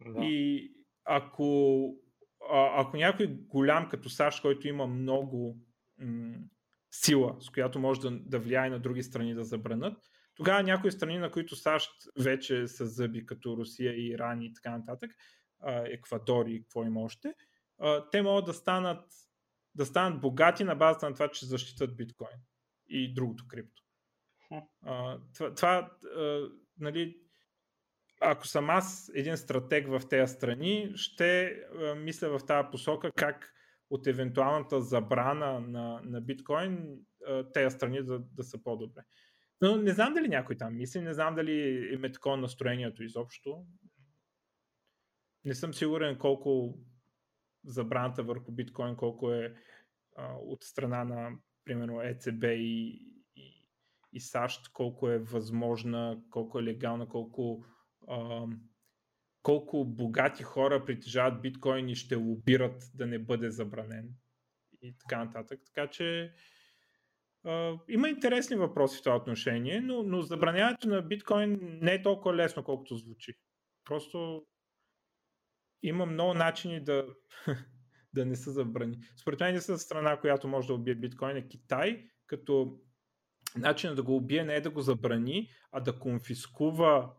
Да. И ако, а, ако някой голям като САЩ, който има много м- сила, с която може да, да влияе на други страни да забранат, тогава някои страни, на които САЩ вече са зъби, като Русия и Иран и така нататък, Еквадор и какво има още, те могат да станат, да станат богати на базата на това, че защитат биткоин и другото крипто. Това, това нали, ако съм аз един стратег в тези страни, ще мисля в тази посока как от евентуалната забрана на, на биткоин тези страни да, да са по-добре. Но не знам дали някой там мисли, не знам дали има такова настроението изобщо. Не съм сигурен колко забраната върху биткоин, колко е а, от страна на, примерно, ЕЦБ и, и, и САЩ, колко е възможна, колко е легална, колко, а, колко богати хора притежават биткоин и ще лобират да не бъде забранен и така нататък. Така че Uh, има интересни въпроси в това отношение, но, но забраняването на биткоин не е толкова лесно, колкото звучи. Просто има много начини да, да не са забрани. Според мен единствената страна, която може да убие биткоин е Китай, като начинът да го убие не е да го забрани, а да конфискува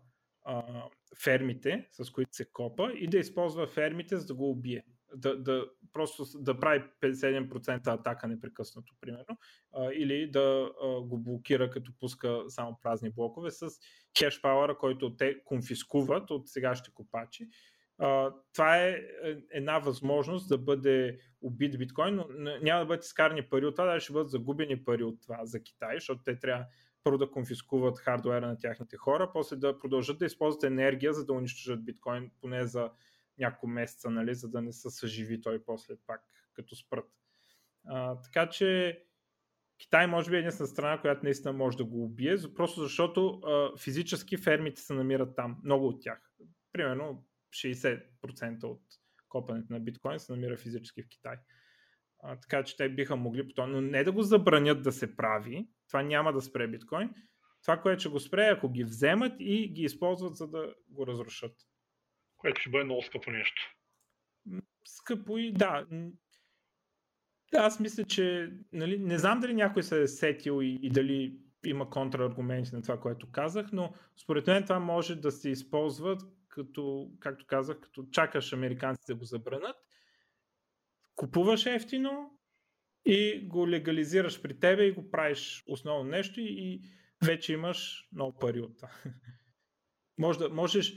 а, фермите, с които се копа, и да използва фермите, за да го убие. Да, да, просто да прави петдесет и седем процента атака непрекъснато, примерно, а, или да а, го блокира, като пуска само празни блокове с кеш пауъра, който те конфискуват от сегашните копачи. А, това е една възможност да бъде убит биткоин, но няма да бъдат изкарани пари от това, даже ще бъдат загубени пари от това за Китай, защото те трябва първо да конфискуват хардуера на тяхните хора, после да продължат да използват енергия, за да унищожат биткоин, поне за няколко месеца, нали, за да не се съживи той после пак, като спрат. А, така че Китай може би е единствената страна, която наистина може да го убие, просто защото а, физически фермите се намират там, много от тях. Примерно шейсет процента от копането на биткоин се намира физически в Китай. А, така че те биха могли по това, но не да го забранят да се прави, това няма да спре биткоин. Това, което ще го спре, ако ги вземат и ги използват, за да го разрушат. Което ще бъде много скъпо нещо. Скъпо и да. Аз мисля, че нали, не знам дали някой се е сетил и, и дали има контраргументи на това, което казах, но според мен това може да се използва, като, както казах, като чакаш американците да го забранят, купуваш ефтино и го легализираш при тебе и го правиш основно нещо и, и вече имаш много пари от това. Може да, можеш...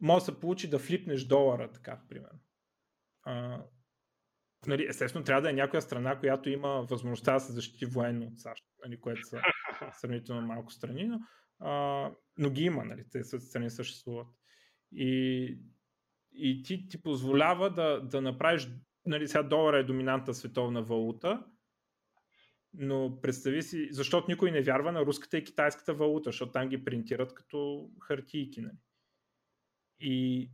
Може да се получи да флипнеш долара, така, примерно. А, нали, естествено, трябва да е някоя страна, която има възможността да се защити военно от САЩ, нали, което са сравнително малко страни, но, а, но ги има, нали, тези страни съществуват. И, и ти ти позволява да, да направиш, нали, сега долара е доминантна световна валута, но представи си, защото никой не вярва на руската и китайската валута, защото там ги принтират като хартийки, нали. И,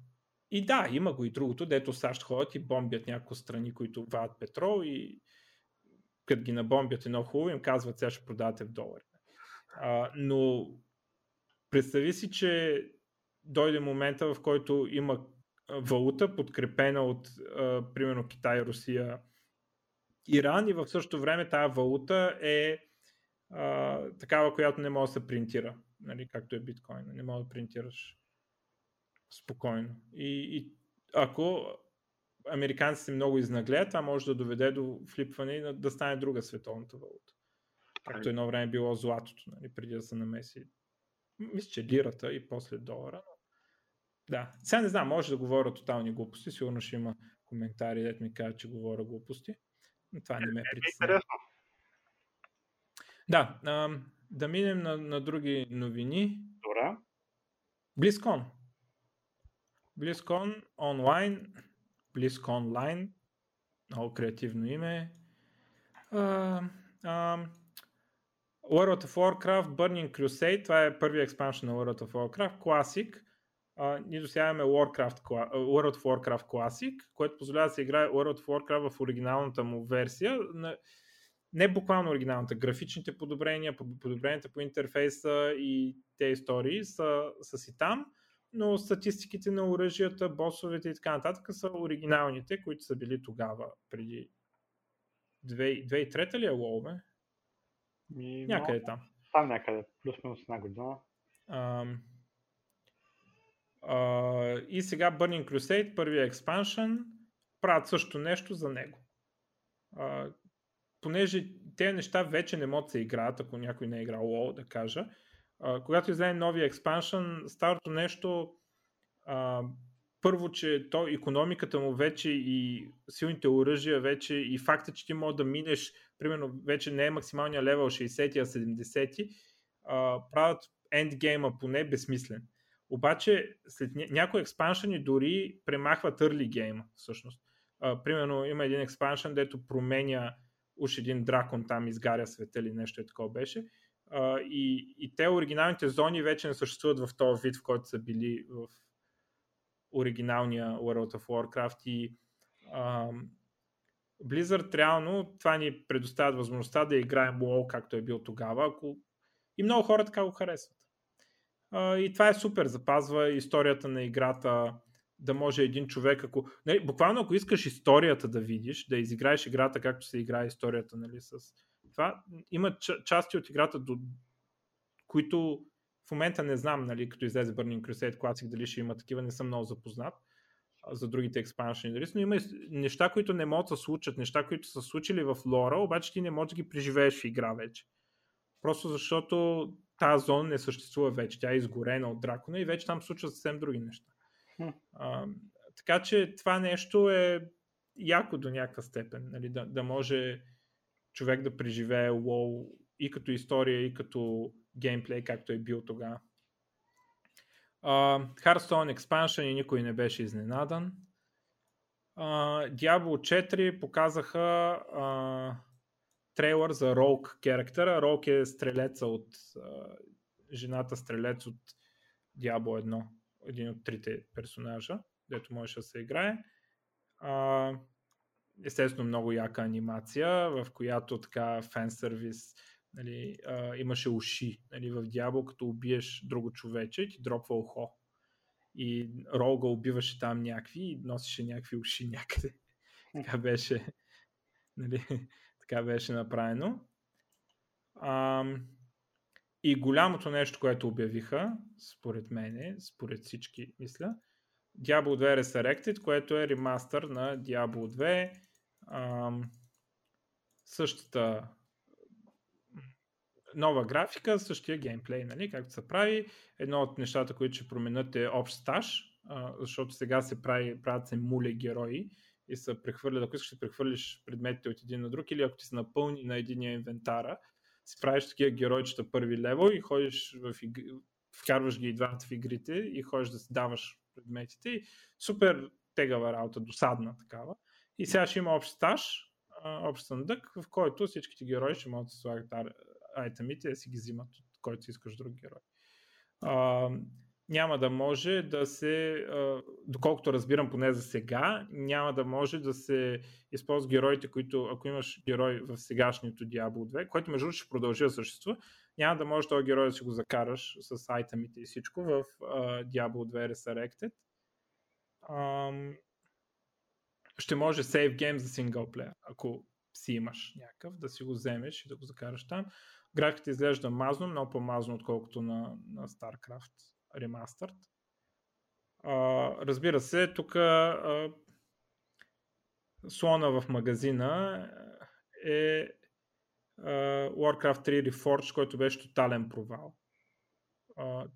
и да, има го и другото, дето САЩ ходят и бомбят някои страни, които вадят петрол и като ги набомбят едно хубаво, им казват, сега ще продавате в долари. А, но представи си, че дойде момента, в който има валута, подкрепена от а, примерно Китай, Русия, Иран, и в същото време тая валута е а, такава, която не може да се принтира. нали, както е биткоин. Не мога да принтираш спокойно. И, и ако американците много изнаглеят, това може да доведе до флипване и да стане друга световната валута. Както едно време било златото, нали, преди да се намеси. Мисля, че лирата и после долара. Да, сега не знам, може да говоря тотални глупости, сигурно ще има коментари, дето ми кажат, че говоря глупости, но това не ме притеснява. Да, а, да минем на, на други новини. Добре. BlizzCon. BlizzCon онлайн, BlizzCon Line, много креативно име. А, а, World of Warcraft, Burning Crusade, това е първият експаншън на World of Warcraft, класик. Uh, ние досягаме Warcraft, World of Warcraft Classic, което позволява да се играе World of Warcraft в оригиналната му версия. Не буквално оригиналната, графичните подобрения, подобренията по интерфейса и те истории са, са си там, но статистиките на оръжията, босовете и така нататък са оригиналните, които са били тогава, преди две хиляди и трета ли е лол, бе? Ми, някъде но... там. Там някъде, плюс-минус една година. Uh, Uh, и сега Burning Crusade, първия експаншън, правят също нещо за него. Uh, понеже тези неща вече не могат да се играят, ако някой не е играл лол, да кажа. Uh, когато излезе новия експаншън, старото нещо, uh, първо, че то, икономиката му вече и силните оръжия вече и факта, че ти може да минеш, примерно вече не е максималния левел шейсет, а седемдесет, uh, правят ендгейма поне безсмислен. Обаче след ня- някои експаншъни дори премахват early game всъщност. А, примерно има един експаншън, дето променя уж един дракон там, изгаря света или нещо е такова беше. А, и, и те оригиналните зони вече не съществуват в този вид, в който са били в оригиналния World of Warcraft. И а, Blizzard реално това ни предоставят възможността да играем WoW както е бил тогава. Ако... И много хора така го харесват. Uh, и това е супер, запазва историята на играта, да може един човек, ако, нали, буквално ако искаш историята да видиш, да изиграеш играта както се играе историята, нали, с това, има ч- части от играта, до... които в момента не знам, нали, като излезе Burning Crusade Classic, дали ще има такива, не съм много запознат за другите експаншени, дали, но има неща, които не могат да се случат, неща, които са случили в лора, обаче ти не можеш да ги преживееш в игра вече. Просто защото тази зона не съществува вече. Тя е изгорена от дракона и вече там случват съвсем други неща. А, така че това нещо е яко до някаква степен. Нали? Да, да може човек да преживее WoW и като история, и като геймплей, както е бил тогава. Hearthstone Expansion и никой не беше изненадан. А, Diablo четири показаха... А... трейлър за Роук керактера. Роук е стрелеца от а, жената стрелец от Diablo едно. Един от трите персонажа, дето можеше да се играе. А, естествено много яка анимация, в която така фен-сервис, нали, а, имаше уши, нали, в Diablo, като убиеш друго човече, ти дропва ухо. И Роуга убиваше там някакви и носеше някакви уши някъде. Така беше, нали... Така беше направено. А, и голямото нещо, което обявиха, според мене, според всички, мисля, Diablo две Resurrected, което е ремастър на Diablo две. А, същата нова графика, същия геймплей, нали, както се прави. Едно от нещата, които ще променят е общ стаж, а, защото сега се прави, правят се муле герои, и се прехвърлят, ако искаш да прехвърлиш предметите от един на друг, или ако ти се напълни на единия инвентара, си правиш такива геройчета първи левел и ходиш в игри, вкарваш ги и двата в игрите и ходиш да си даваш предметите и супер тегава работа, досадна такава. И сега ще има общ стаж, общ съндък, в който всичките герои ще могат да се слагат айтамите и си ги взимат от който си искаш друг герой. А, няма да може да се, доколкото разбирам поне за сега, няма да може да се използват героите, които, ако имаш герой в сегашното Diablo две, което между другото ще продължи да съществува, няма да можеш този герой да си го закараш с айтамите и всичко в Diablo две Resurrected. Ще може save game за синглплеер, ако си имаш някакъв, да си го вземеш и да го закараш там. Графиката изглежда мазно, много по-мазно, отколкото на, на StarCraft Remastered. А, разбира се, тук а, слона в магазина е а, Warcraft три Reforged, който беше тотален провал. А,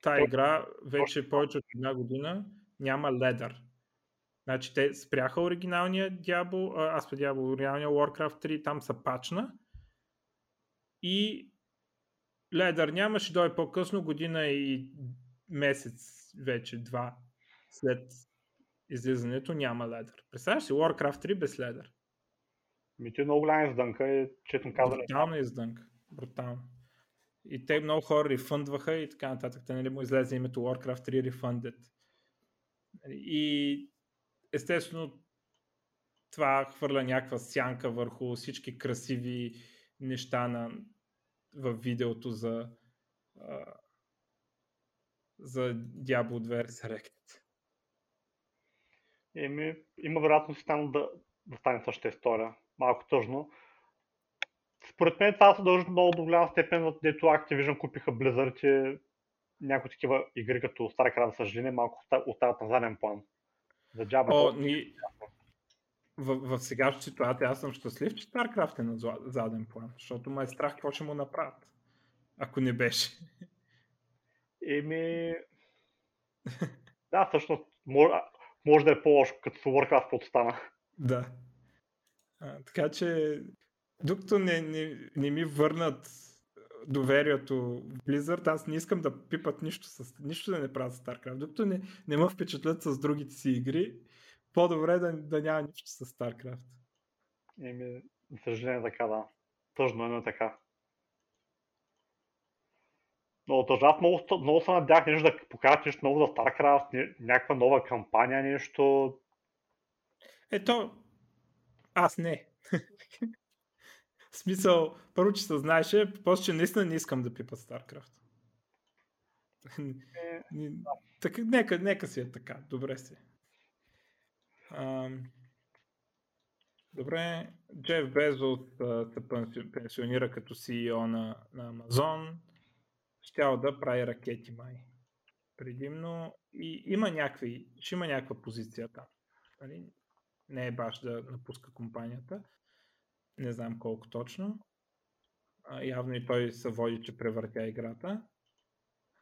та игра вече повече от една година няма ледър. Значи те спряха оригиналния Diablo, аз по Diablo, оригиналния Warcraft три, там са пачна и ледър нямаше, дойде по-късно, година и месец вече, два след излизането няма ледър. Представяш си Warcraft три без ледър? Ми ти много голяма издънка, честно казвам. Брутална издънка, брутална. И те много хора рефъндваха и така нататък. Те, нали, му излезе името Warcraft три Refunded. И естествено, това хвърля някаква сянка върху всички красиви неща на, във видеото за, а, за Diablo две Resurrected. Еми, има вероятност там да, да стане същата история. Малко тъжно. Според мен това се дължи много до голяма степен, от дето Activision купиха Blizzard и някои такива игри като StarCraft, съжаление, малко остават на заден план. За О, ни... в, в сегашната ситуация аз съм щастлив, че StarCraft е на заден план, защото ме е страх какво ще му направят, ако не беше. Еми... да, всъщност може, може да е по-лошо, като с Warcraft подстана. Да. А, така че, докато не, не, не ми върнат доверието в Blizzard, аз не искам да пипат нищо, с, нищо да не правят с StarCraft. Докато не, не ме впечатлят с другите си игри, по-добре да, да няма нищо с StarCraft. Еми, съжаление така, да. Тъжно, но е така. Но тъжно, аз много, много се надях нещо да покажат нещо ново за StarCraft, някаква нова кампания, нещо... Ето, аз не. В смисъл, първо, че се знаеше, после, че наистина не искам да пипат StarCraft. Е, да. Така, нека, нека си е така, добре си. А, добре, Джеф Безос се пенсионира като си и о на, на Амазон. Щял да прави ракети май предимно. И има някакви, ще има някаква позиция там. Не е баш да напуска компанията. Не знам колко точно. А, явно и той се води, че превъртя играта.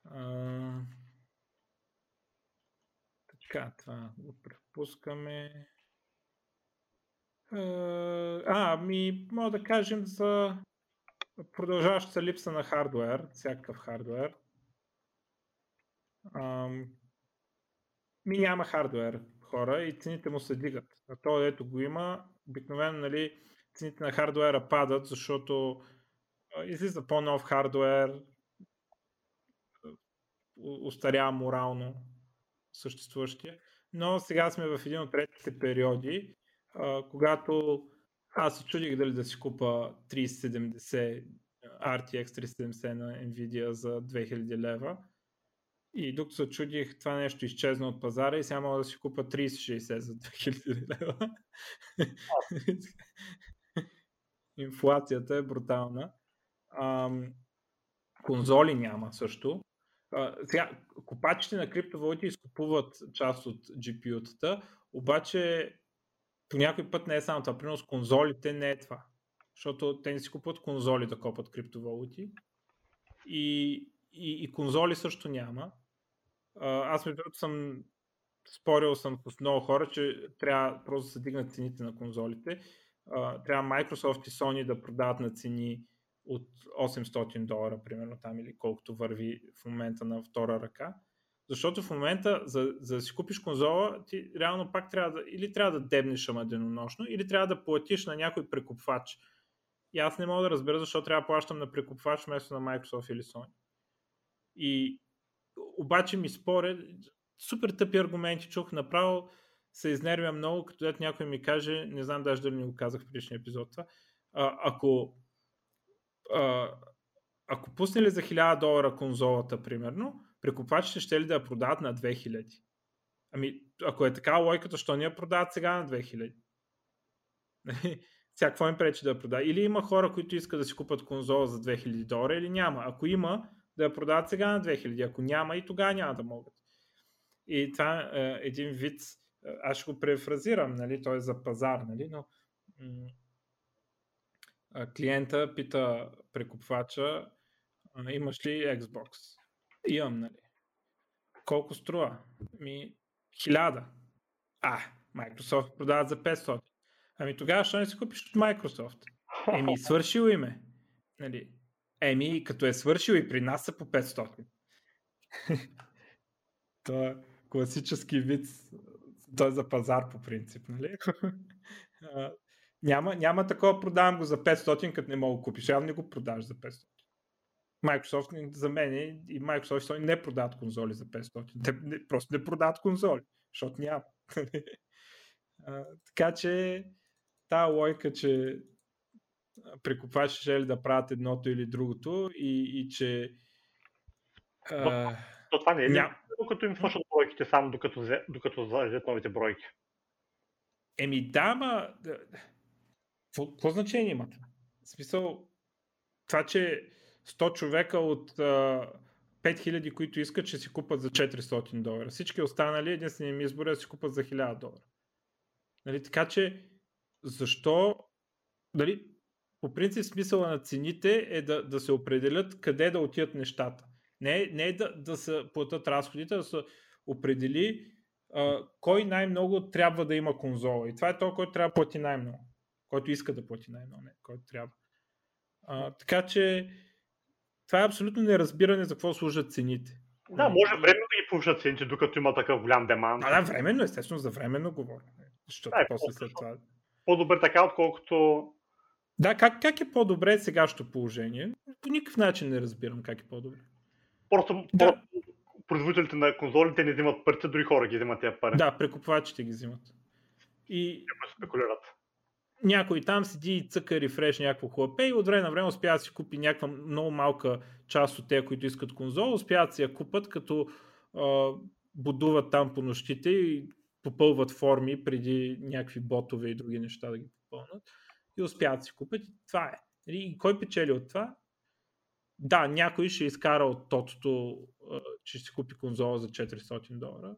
А... Така, това го препускаме. А, ми мога да кажем за продължаваща липса на хардуер, всякакъв хардуер. А... Ми няма хардуер, хора, и цените му се дигат. А то, ето го има, обикновено, нали, цените на хардуера падат, защото излиза по-нов хардуер, устарява морално съществуващия. Но сега сме в един от третите периоди, когато аз се чудих дали да си купа тридесет седемдесет ар ти екс тридесет седемдесет на NVIDIA за две хиляди лева. И докато се чудих, това нещо изчезна от пазара и сега мога да си купа тридесет шейсет за две хиляди лева. Инфлацията е брутална. А, конзоли няма също. А, сега, купачите на криптовалути изкупуват част от джи пи ю-тата, обаче по някой път не е само това. Примерно с конзолите не е това. Защото те не си купуват конзоли да купат криптовалути. И И, и конзоли също няма. Аз между другото съм спорил съм с много хора, че трябва просто да се дигнат цените на конзолите. Трябва Microsoft и Sony да продават на цени от осемстотин долара, примерно там, или колкото върви в момента на втора ръка. Защото в момента, за, за да си купиш конзола, ти реално пак трябва да, или трябва да дебнеш ама денонощно, или трябва да платиш на някой прекупвач. И аз не мога да разбера защо трябва да плащам на прекупвач вместо на Microsoft или Sony. И обаче ми споря, супер тъпи аргументи чух, направо се изнервя много, като дето някой ми каже, не знам даже дали не го казах в предишния епизод това, а, ако, а, ако пуснали за хиляда долара конзолата, примерно, прекупвачите ще ли да я продават на две хиляди? Ами, ако е така логиката, що не я продават сега на две хиляди? Сега какво им пречи да я продаде? Или има хора, които искат да си купат конзола за две хиляди долара, или няма. Ако има, да я продават сега на две хиляди. Ако няма, и тогава няма да могат. И това е един вид, аз ще го префразирам, нали? Той е за пазар, нали? Но клиента пита прекупвача, имаш ли Xbox? Имам, нали? Колко струва? Ми, хиляда. А, Microsoft продава за петстотин. Ами тогава, що не си купиш от Microsoft? Еми, свършил им е. Нали? Еми, като е свършил и при нас са по петстотин. Това е класически вид. Той е за пазар по принцип. Нали? няма, няма такова, продавам го за петстотин, като не мога да купиш. Явно не го продаваш за петстотин. Microsoft за мен и Microsoft не продават конзоли за петстотин. Те не, просто не продават конзоли, защото няма. а, така че тая логика, че прекупвачи ще ли да правят едното или другото и, и че а... то това не е ли? Ням... Докато им слушат бройките само, докато, взе, докато взят новите бройки. Еми да, ма... Какво значение имат? В смисъл, това, че сто човека от uh, пет хиляди, които искат, ще си купат за четиристотин долара. Всички останали, единствения ми избор е да си купат за хиляда долара. Нали, така че, защо... Нали, по принцип смисъла на цените е да, да се определят къде да отидат нещата. Не, не е да, да се платят разходите, да се определи а, кой най-много трябва да има конзола. И това е то, който трябва да плати най-много. Който иска да плати най-много, не, който трябва. А, така че това е абсолютно неразбиране за какво служат цените. Да, може временно да ги повишат цените, докато има такъв голям демант. А, да, временно, естествено, за временно говоря. Защото да, после след това... По-добре така, отколкото... Да, как, как е по-добре сегашното положение? По никакъв начин не разбирам как е по-добре. Просто, да. Просто производителите на конзолите не взимат парите, други хора ги взимат тия пари. Да, прекупвачите ги взимат. И... спекулират. Някой там седи и цъка рефреш някакво хлапе и от време на време успява да си купи някаква много малка част от те, които искат конзол, успяват да си я купат, като а, будуват там по нощите и попълват форми преди някакви ботове и други неща да ги попълнат и успяват да си купят. И това е. И кой печели от това? Да, някой ще изкара от тотото, че ще си купи конзола за четиристотин долара.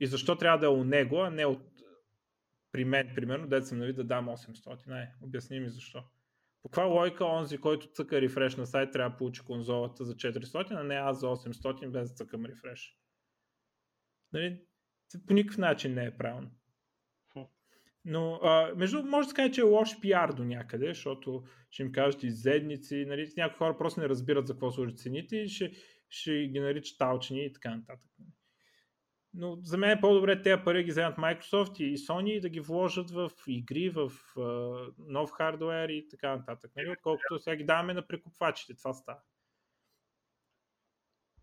И защо трябва да е у него, а не от при мен, примерно, дето съм нави да дам осемстотин. Ай, обясни ми защо. По каква логика онзи, който цъка рефреш на сайт, трябва да получи конзолата за четиристотин, а не аз за осемстотин, без да цъкам рефреш. Нали? По никакъв начин не е правилно. Но, а, между, може да кажа, че е лош пиар до някъде, защото ще им кажат и зедници, нали? Някои хора просто не разбират за какво служат цените и ще, ще ги наричат алчни и така нататък. Но за мен е по-добре тези пари ги вземат Microsoft и Sony и да ги вложат в игри, в uh, нов хардуер и така нататък. Нали? Отколкото сега ги даваме на прекупвачите, това става.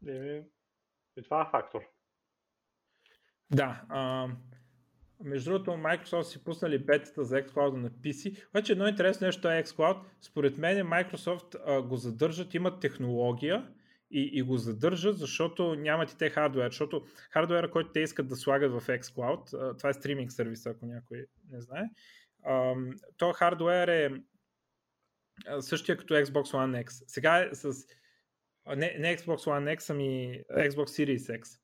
И това е фактор. Да. А... Между другото, Microsoft си пуснали бетата за xCloud на пи си. Обаче едно интересно нещо е xCloud. Според мен Microsoft а, го задържат, имат технология и, и го задържат, защото нямат и те хардуер. Защото хардуера, който те искат да слагат в xCloud, а, това е стриминг сервис, ако някой не знае. А, то хардуер е същия като Xbox One X. Сега е с... Не, не Xbox One X, ами Xbox Series X.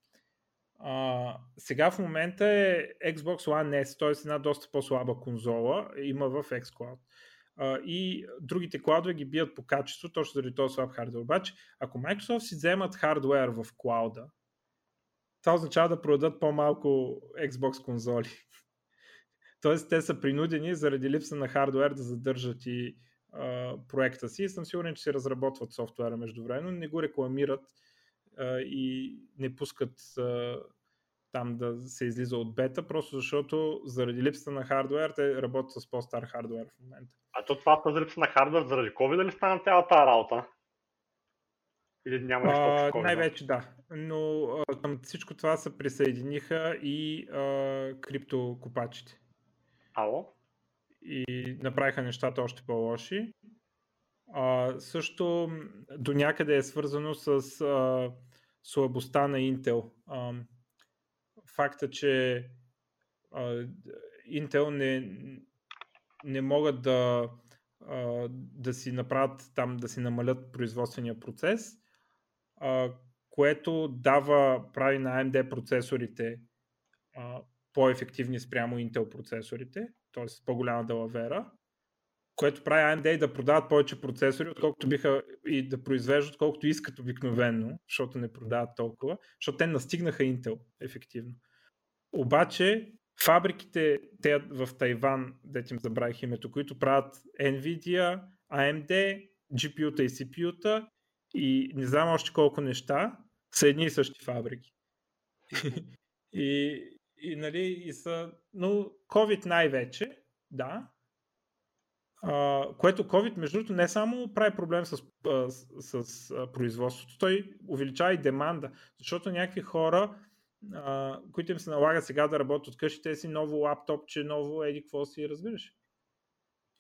Uh, сега в момента е Xbox One S, т.е. една доста по-слаба конзола, има в xCloud. Uh, и другите клаудове ги бият по качество, точно заради този слаб хардуер. Обаче, ако Microsoft си вземат хардуер в клауда, това означава да продадат по-малко Xbox конзоли. Т.е. те са принудени заради липса на хардуер да задържат и uh, проекта си. И съм сигурен, че си разработват софтуера междувременно, но не го рекламират и не пускат а, там да се излиза от бета, просто защото заради липсата на хардуер те работят с по-стар хардуер в момента. А то това за липса на хардуер заради COVID ли стана цялата работа? Или няма нещо общо COVID? Най-вече да, но а, към всичко това се присъединиха и а, криптокопачите. Ало? И направиха нещата още по-лоши. Uh, също до някъде е свързано с uh, слабостта на Intel. Uh, факта, че uh, Intel не, не могат да, да си направят там, да си намалят производствения процес, което дава, прави на а ем де процесорите по-ефективни спрямо Intel процесорите, т.е. по-голяма далавера, което прави а ем де да продават повече процесори, отколкото биха и да произвеждат, колкото искат обикновено, защото не продават толкова, защото те настигнаха Intel ефективно. Обаче фабриките те в Тайван, дето им забравих името, които правят NVIDIA, а ем де, джи пи ю-та и си пи ю-та и не знам още колко неща, са едни и същи фабрики. и, и, нали, и са... Но COVID най-вече, да. А, което COVID, между другото, не само прави проблем с, с, с производството, той увеличава и деманда, защото някакви хора, Uh, които им се налага сега да работят от къщи, те си ново лаптопче, ново еди какво си, разбираш.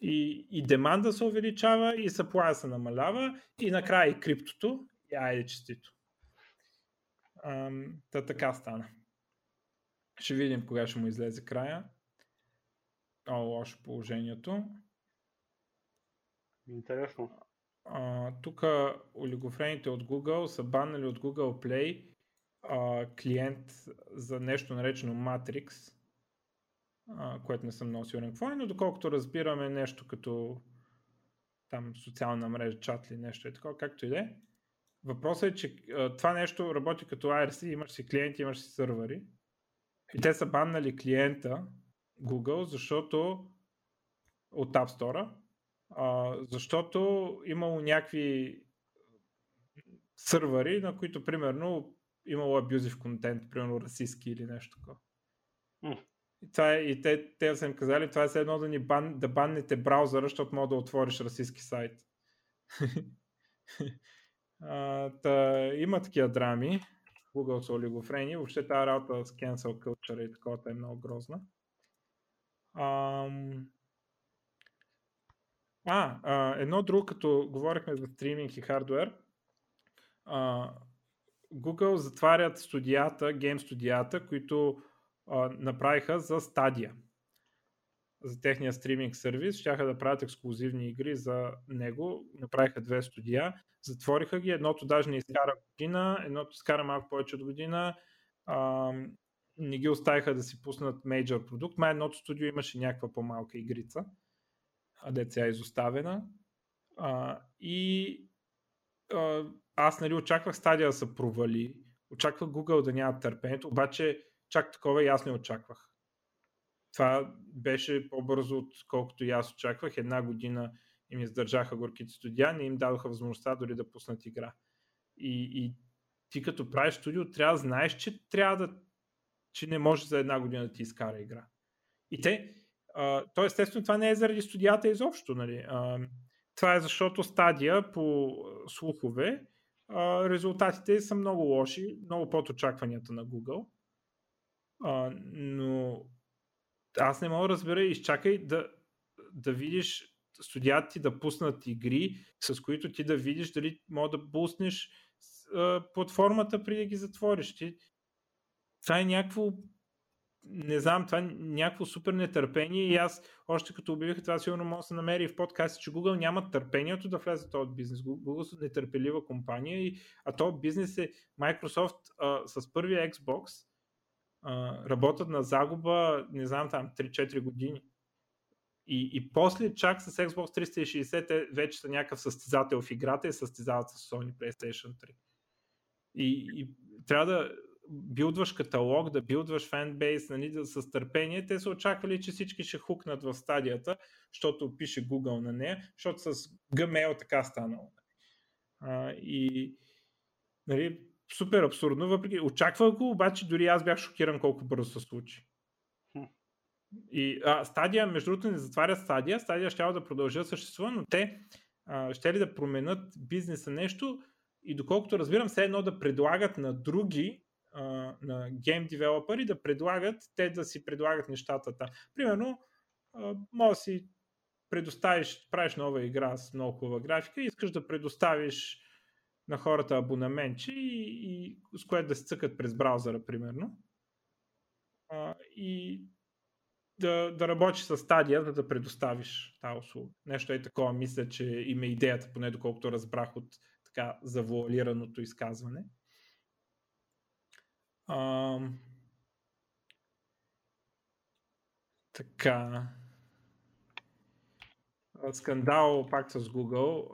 И, и деманда се увеличава, и съплая се намалява, и накрая и криптото, и айде честито. Uh, та така стана. Ще видим кога ще му излезе края. Много лошо положението. Интересно. Uh, тук олигофрените от Google са баннали от Google Play клиент за нещо наречено Matrix, което не съм много сигурен какво е, но доколкото разбираме нещо като там социална мрежа, чат ли нещо е такова, както и да е. Въпросът е, че това нещо работи като ай ар си, имаш си клиенти, имаш си сървъри и те са баннали клиента Google, защото от App Store, защото имало някакви сървъри, на които примерно имало абюзив контент, примерно расистски или нещо такова. Mm. Това е, и те, те са им казали, това е все едно да, ни бан, да баннете браузъра, защото мога да отвориш расистски сайт. а, та, има такива драми. Google са олигофрени. Въобще тази работа с cancel culture и такова е много грозна. А, а, едно друго, като говорихме за стриминг и хардуер, а, Google затварят студията, гейм студията, които а, направиха за Stadia. За техния стриминг сервис. Щяха да правят ексклузивни игри за него. Направиха две студия. Затвориха ги. Едното даже не изкара година. Едното изкара малко повече от година. А, не ги оставиха да си пуснат мейджор продукт. Май едното студио имаше някаква по-малка игрица. А деца е изоставена. А, и... А, аз нали очаквах Stadia да се провали, очаквах Google да няма търпението, обаче чак такова и аз не очаквах. Това беше по-бързо отколкото и аз очаквах. Една година им издържаха горките студия, не им дадоха възможността дори да пуснат игра. И, и ти като правиш студио, трябва да знаеш, че трябва да, че не можеш за една година да ти изкара игра. И те, а, то естествено това не е заради студията изобщо, нали? А, това е защото Stadia по слухове Uh, резултатите са много лоши, много под очакванията на Google. Uh, но аз не мога да разбера, изчакай да, да видиш студията ти да пуснат игри, с които ти да видиш дали може да буснеш uh, платформата преди да ги затвориш. Ти... Това е някакво, не знам, това е някакво супер нетърпение и аз още като обявих това, сигурно може да се намери и в подкаст, че Google няма търпението да влезе в този бизнес. Google са нетърпелива компания, и, а този бизнес е Microsoft а, с първия Xbox а, работят на загуба, не знам там, три-четири години. И, и после чак с Xbox триста и шейсет те вече са някакъв състезател в играта и състезават с Sony PlayStation три. И, и трябва да билдваш каталог, да билдваш фенбейс, нали, да, с търпение. Те са очаквали, че всички ще хукнат в стадията, защото пише Google на нея, защото с Gmail така станало. А, и нали, супер абсурдно, въпреки очаквах го, обаче дори аз бях шокиран колко бързо се случи. И а, Stadia, между другото, не затварят Stadia. Stadia ще да продължат съществува, но те а, ще ли да променят бизнеса нещо и доколкото разбирам, все едно да предлагат на други на гейм девелопери да предлагат, те да си предлагат нещата там. Примерно, може да си предоставиш, правиш нова игра с много хубава графика и искаш да предоставиш на хората абонаментче и, и с което да се цъкат през браузъра, примерно. И да, да работиш с Stadia, за да предоставиш тази услуга. Нещо е такова, мисля, че има идеята, поне доколкото разбрах от така завуалираното изказване. А, така... Скандал пак с Google.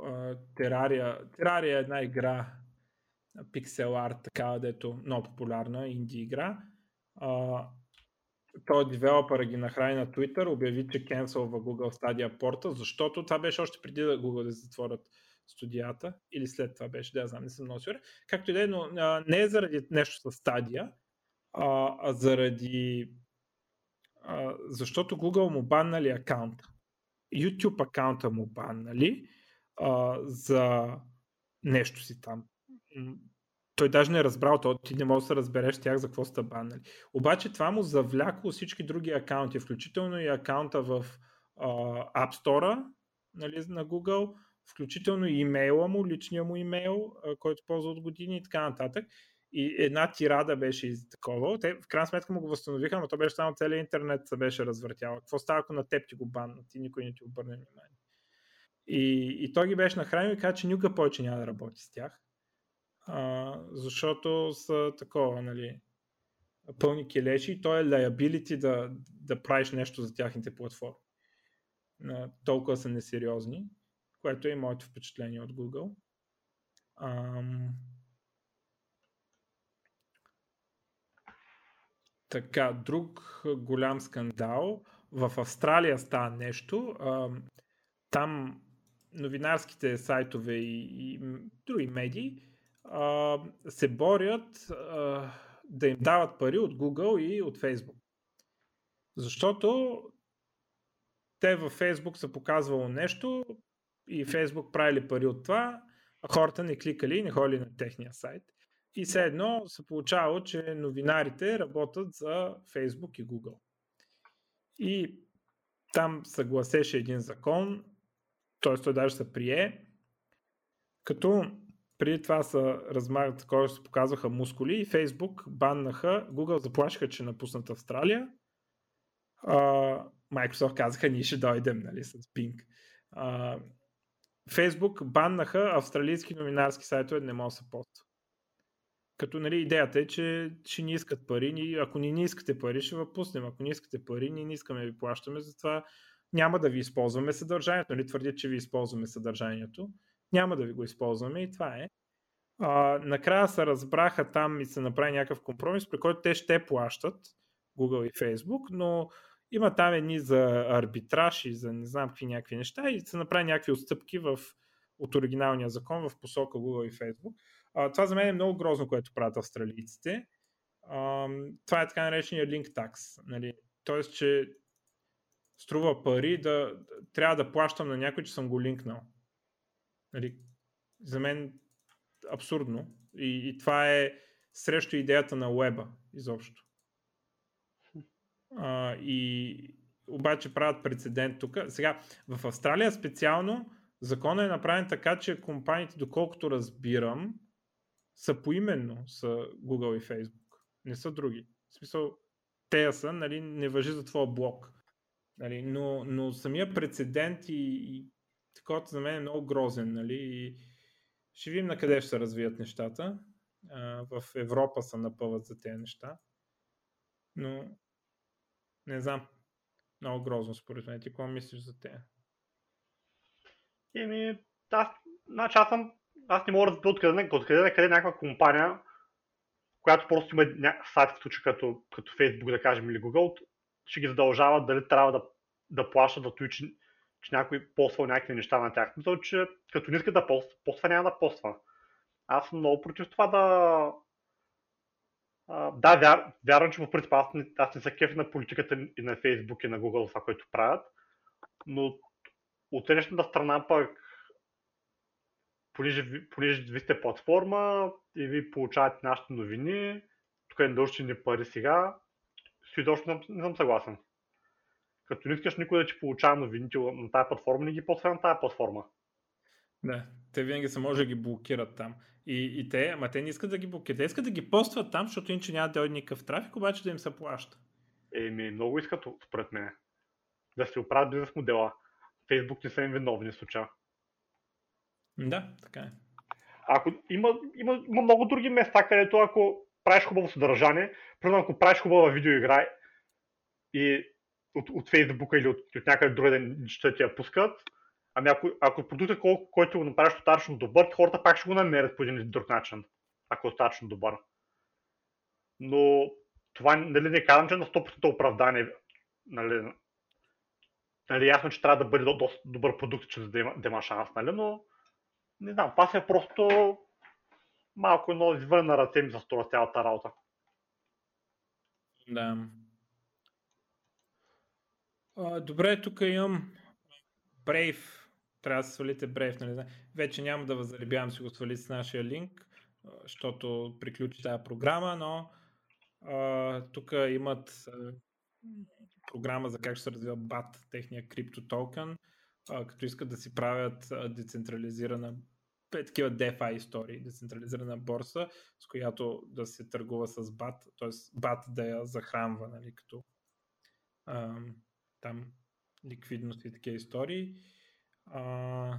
Терария. Терария е една игра, пиксел арт, такава, дето много популярна инди игра. Той девелопър ги нахрани на Twitter, обяви, че кенселва Google Stadia порта, защото това беше още преди да Google да затворят студията, или след това беше, да я знам, не съм много сигурен. Както и да е, но не е заради нещо с Stadia, а заради... защото Google му баннали акаунта. YouTube акаунта му баннали а, за нещо си там. Той даже не е разбрал, то ти не може да се разбереш тях за какво сте баннали. Обаче това му завлякло всички други акаунти, включително и акаунта в а, App Store, нали, на Google, включително и имейла му, личния му имейл, а, който ползва от години и така нататък. И една тирада беше из такова. Те в крайна сметка му го възстановиха, но то беше само целият интернет се беше развъртял. Какво става, ако на теб ти го баннат и никой не ти обърне внимание? И, и той ги беше нахранил и каза, че никога повече няма да работи с тях. А, защото са такова, нали, пълни келеши и той е liability да, да правиш нещо за тяхните платформи. А, толкова са несериозни, което е моето впечатление от Google. Ам... Така, друг голям скандал. В Австралия стана нещо. Там новинарските сайтове и, и други медии се борят да им дават пари от Google и от Facebook. Защото те във Facebook са показвало нещо и Facebook правили пари от това, а хората не кликали и не ходили на техния сайт. И все едно се получава, че новинарите работят за Facebook и Google. И там съгласеше един закон, т.е. той даже се прие, като преди това се размахат, който се показваха мускули и Facebook баннаха, Google заплашиха, че напуснат Австралия, Microsoft казаха, ние ще дойдем, нали, с Bing. Facebook баннаха австралийски новинарски сайтове, не може да се поства. Като, нали, идеята е, че ще ни искат пари, ако ни не искате пари, ще въпуснем, ако не искате пари, ние не искаме да ви плащаме, затова няма да ви използваме съдържанието, нали, твърдят, че ви използваме съдържанието, няма да ви го използваме и това е. А, накрая се разбраха там и се направи някакъв компромис, при който те ще плащат, Google и Facebook, но има там едни за арбитраж и за не знам какви някакви неща и се направи някакви отстъпки в, от оригиналния закон в посока Google и Facebook. А, това за мен е много грозно, което правят австралийците. А, това е така наречения link tax. Нали? Тоест, че струва пари, да, трябва да плащам на някой, че съм го линкнал. Нали? За мен абсурдно. И, и това е срещу идеята на уеба изобщо. А, и обаче правят прецедент тук. Сега, в Австралия специално законът е направен така, че компаниите, доколкото разбирам, са поименно са Google и Facebook. Не са други. В смисъл, те са, нали, не важи за твоя блог. Нали, но, но самия прецедент и, и такова за мен е много грозен. Нали, и ще видим на къде ще се развият нещата. А, в Европа са напъват за тези неща. Но не знам. Много грозно според мен. Ти какво мислиш за тези? Еми, аз, значи аз съм Аз не мога да разбира откъде, откъде на къде някаква компания, която просто има някакъв сайт в случай като, като Facebook, да кажем, или Google, ще ги задължава дали трябва да, да плащат за това, че, че някой поства някакви неща на тях. Мисля, че като не иска да поства, поства няма да поства. Аз съм много против това да... А, да, вяр, вярвам, че по принцип аз не, аз не са кеф на политиката и на Facebook и на Google, това, което правят, но от днешната страна пък понеже ви сте платформа и ви получавате нашите новини, тук не дължите ни пари сега, си изобщо не съм съгласен. Като не искаш никой да ти получава новините на тази платформа, не ги платва на тази платформа. Да, те винаги са може да ги блокират там. И, и те, ама те не искат да ги блокират, те искат да ги постват там, защото иначе няма да дойде никакъв трафик, обаче да им се плаща. Еми, много искат, според мен, да се оправят бизнес модела. Фейсбук не са им виновни случая. Да, така е. Ако има, има, има много други места, където ако правиш хубаво съдържание, примерно ако правиш хубава видеоигра и от, от Фейсбука или от, от някъде друга ще ти я пускат, ами ако, ако продукта, който го направиш достатъчно добър, хората пак ще го намерят по един или друг начин, ако е достатъчно добър. Но това нали, не казвам, че е на сто процента оправдание. Нали, нали, ясно, че трябва да бъде до, доста добър продукт, че да има, да има шанс, нали, но не знам, това си е просто малко едно извън на ръце ми за стора цялата работа. Да. А, добре, тук имам Brave. Трябва да се свалите Brave, нали? Вече няма да възребявам, си го свалите с нашия линк, защото приключи тази програма, но а, тук имат а, програма за как ще се развива бат, техния крипто токен. Като искат да си правят децентрализирана, такива DeFi истории, децентрализирана борса, с която да се търгува с бат, т.е. бат да я захранва, нали, като а, там ликвидност и такива истории. А,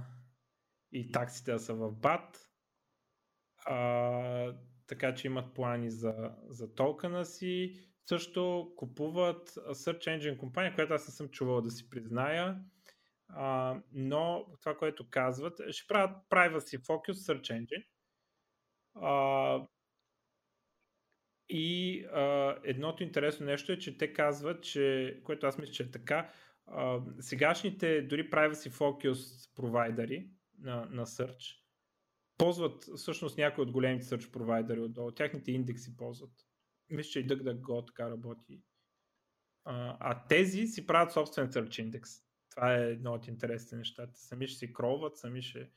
и таксите да са в бат. А, така че имат плани за, за токена си. Също купуват Search Engine компания, която аз не съм чувал да си призная. Uh, но това, което казват, ще правят privacy focus search engine uh, и uh, едното интересно нещо е, че те казват, че, което аз мисля, че е така, uh, сегашните дори privacy focus провайдери на, на search ползват всъщност някои от големите search провайдери отдолу, тяхните индекси ползват. Мисля, че и DuckDuckGo така работи. Uh, а тези си правят собствен search индекс. Това е едно от интересни нещата. Сами ще си кролват, сами ще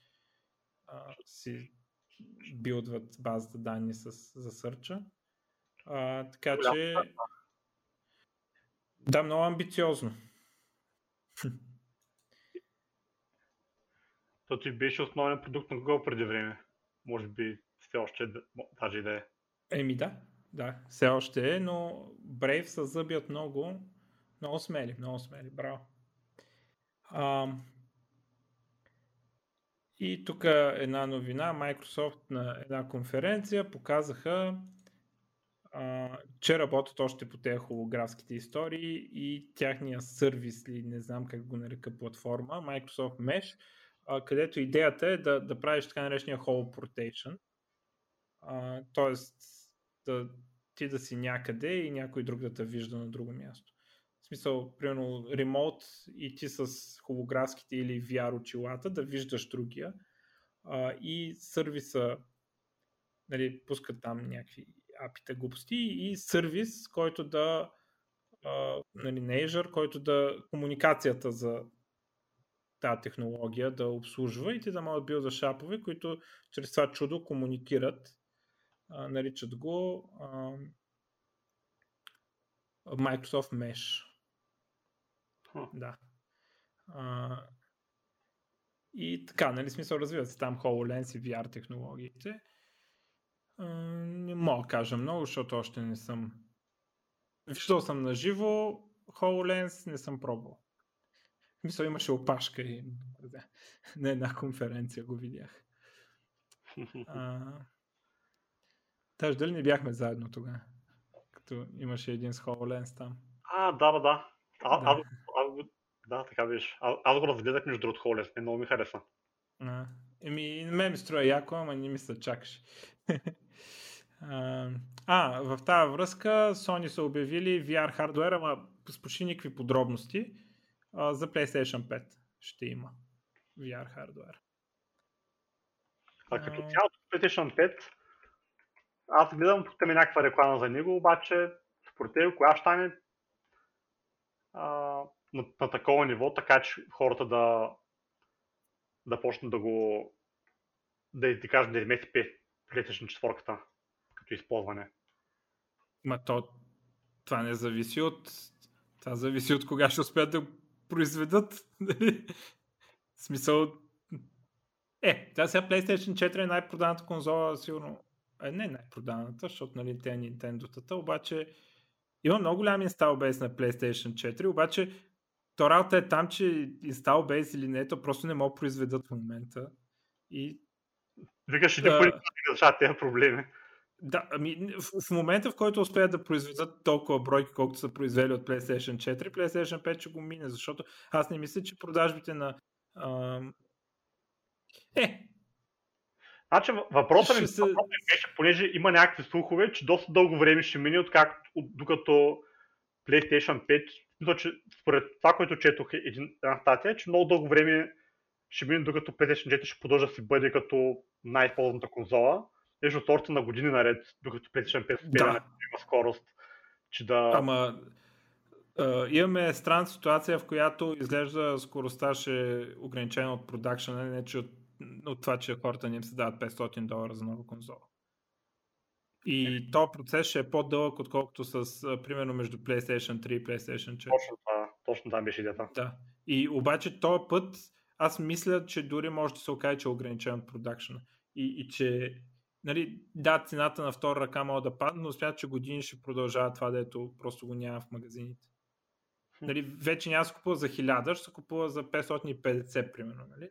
а, си билдват базата данни с, за сърча. А, така че... Да, много амбициозно. То ти беше основен продукт на Google преди време. Може би все още даже и да е. Еми да, да, все още е, но Brave са зъбят много, много смели, много смели, браво. Uh, и тук една новина, Microsoft на една конференция показаха, uh, че работят още по тези холографските истории и тяхния сервис, ли, не знам как го нарека платформа, Microsoft Mesh, uh, където идеята е да, да правиш така наречения holoportation, uh, т.е. да, ти да си някъде и някой друг да те вижда на друго място. В смисъл, примерно, ремоут и ти с холографските или ви ар очилата да виждаш другия а, и сервиса, нали, пускат там някакви апита глупости и сервис, който да, а, нали, Azure, който да комуникацията за тази технология да обслужва и ти да могат билда шапове, които чрез това чудо комуникират, а, наричат го а, Microsoft Mesh. Да. А, и така, нали, смисъл, развиват се там HoloLens и ви ар технологиите. А, не мога да кажа много, защото още не съм... Виждал съм наживо, HoloLens не съм пробвал. Мисля, имаше опашка и на една конференция го видях. Даже дали не бяхме заедно тогава? Като имаше един с HoloLens там. А, да, да, да. А, да. Аз, аз, да, така беше. Аз, аз го разгледах между другото HoloLens. Много ми хареса. А, еми, на мен ми строя яко, ама не ми се чакаше. а, а, в тази връзка Sony са обявили ви ар хардуер, ама с почти никакви подробности. А, за PlayStation пет ще има ви ар хардуер. А като цялото PlayStation пет аз гледам тук там е някаква реклама за него, обаче според тебе коя ще стане а, на, на такова ниво, така че хората да, да почнат да го да, да кажат да измести PlayStation четири като използване. Ма то това не зависи от това зависи от кога ще успеят да произведат. В смисъл е, тя сега PlayStation четири е най-проданата конзола, сигурно. Не най-проданата, защото нали те Nintendo-тата, обаче Има много голям install base на PlayStation четири, обаче втората е там, че install base или не, то просто не мога произведат в момента. И... Викаш, ще те пари да решат тези проблеми. Да, ами в момента, в който успеят да произведат толкова бройки, колкото са произвели от PlayStation четири, PlayStation пет ще го мине, защото аз не мисля, че продажбите на... А... Е! Значи въпросът ми се... беше, понеже има някакви слухове, че доста дълго време ще мине, откакто докато PlayStation пет, мисля, че според това, което четох една статия, че много дълго време ще мине, докато PlayStation четири ще продължа да си бъде като най-използваната конзола. Нещо от сорта на години наред, докато PlayStation пет да. Има скорост, че да... Ама а, имаме странна ситуация, в която изглежда скоростта ще е ограничена от продакшъна, не че от, от това, че хората не им се дават петстотин долара за нова конзола. И този процес ще е по-дълъг, отколкото с, а, примерно, между PlayStation три и PlayStation четири. Точно това, точно там беше идеята. Да. И обаче този път, аз мисля, че дори може да се окаже, че е ограничен от продакшъна. И, и че... Нали, да, цената на втора ръка може да падне, но смятам, че години ще продължава това, дето просто го няма в магазините. Нали, вече няма се купува за хиляда, ще се купува за петстотин и петдесет, примерно. Нали?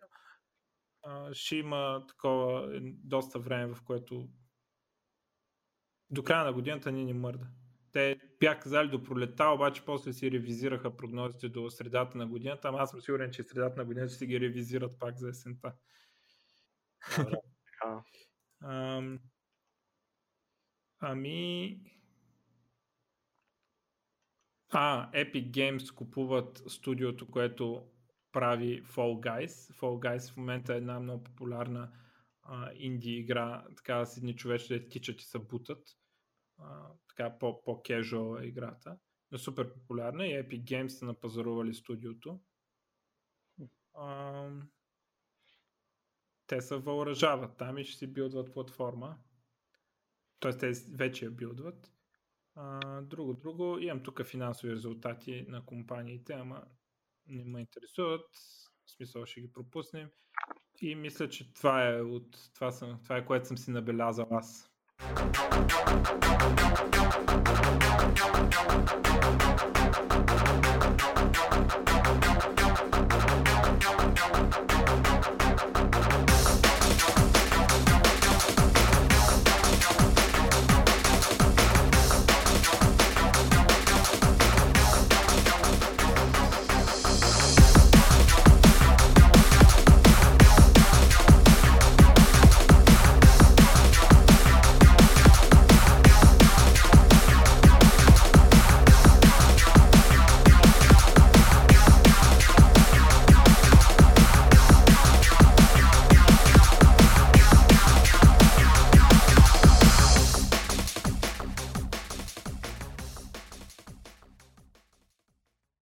А, ще има такова доста време, в което до края на годината ни не мърда. Те бях казали до пролета, обаче после си ревизираха прогнозите до средата на годината, ама аз съм сигурен, че средата на годината ще си ги ревизират пак за есента. Добре, така. Ам... Ами... А, Epic Games купуват студиото, което прави Fall Guys. Fall Guys в момента е една много популярна а, инди игра, така с едни човече да тичат и се бутат. А, така по-кежуал е играта. Но супер популярна и Epic Games са напазарували студиото. Ам... Те се въоръжават там и ще си билдват платформа. Тоест те вече я билдват. А, друго, друго. Имам тук финансови резултати на компаниите, ама не ме интересуват. В смисъл ще ги пропуснем. И мисля, че това е, от, това съм, това е което съм си набелязал аз.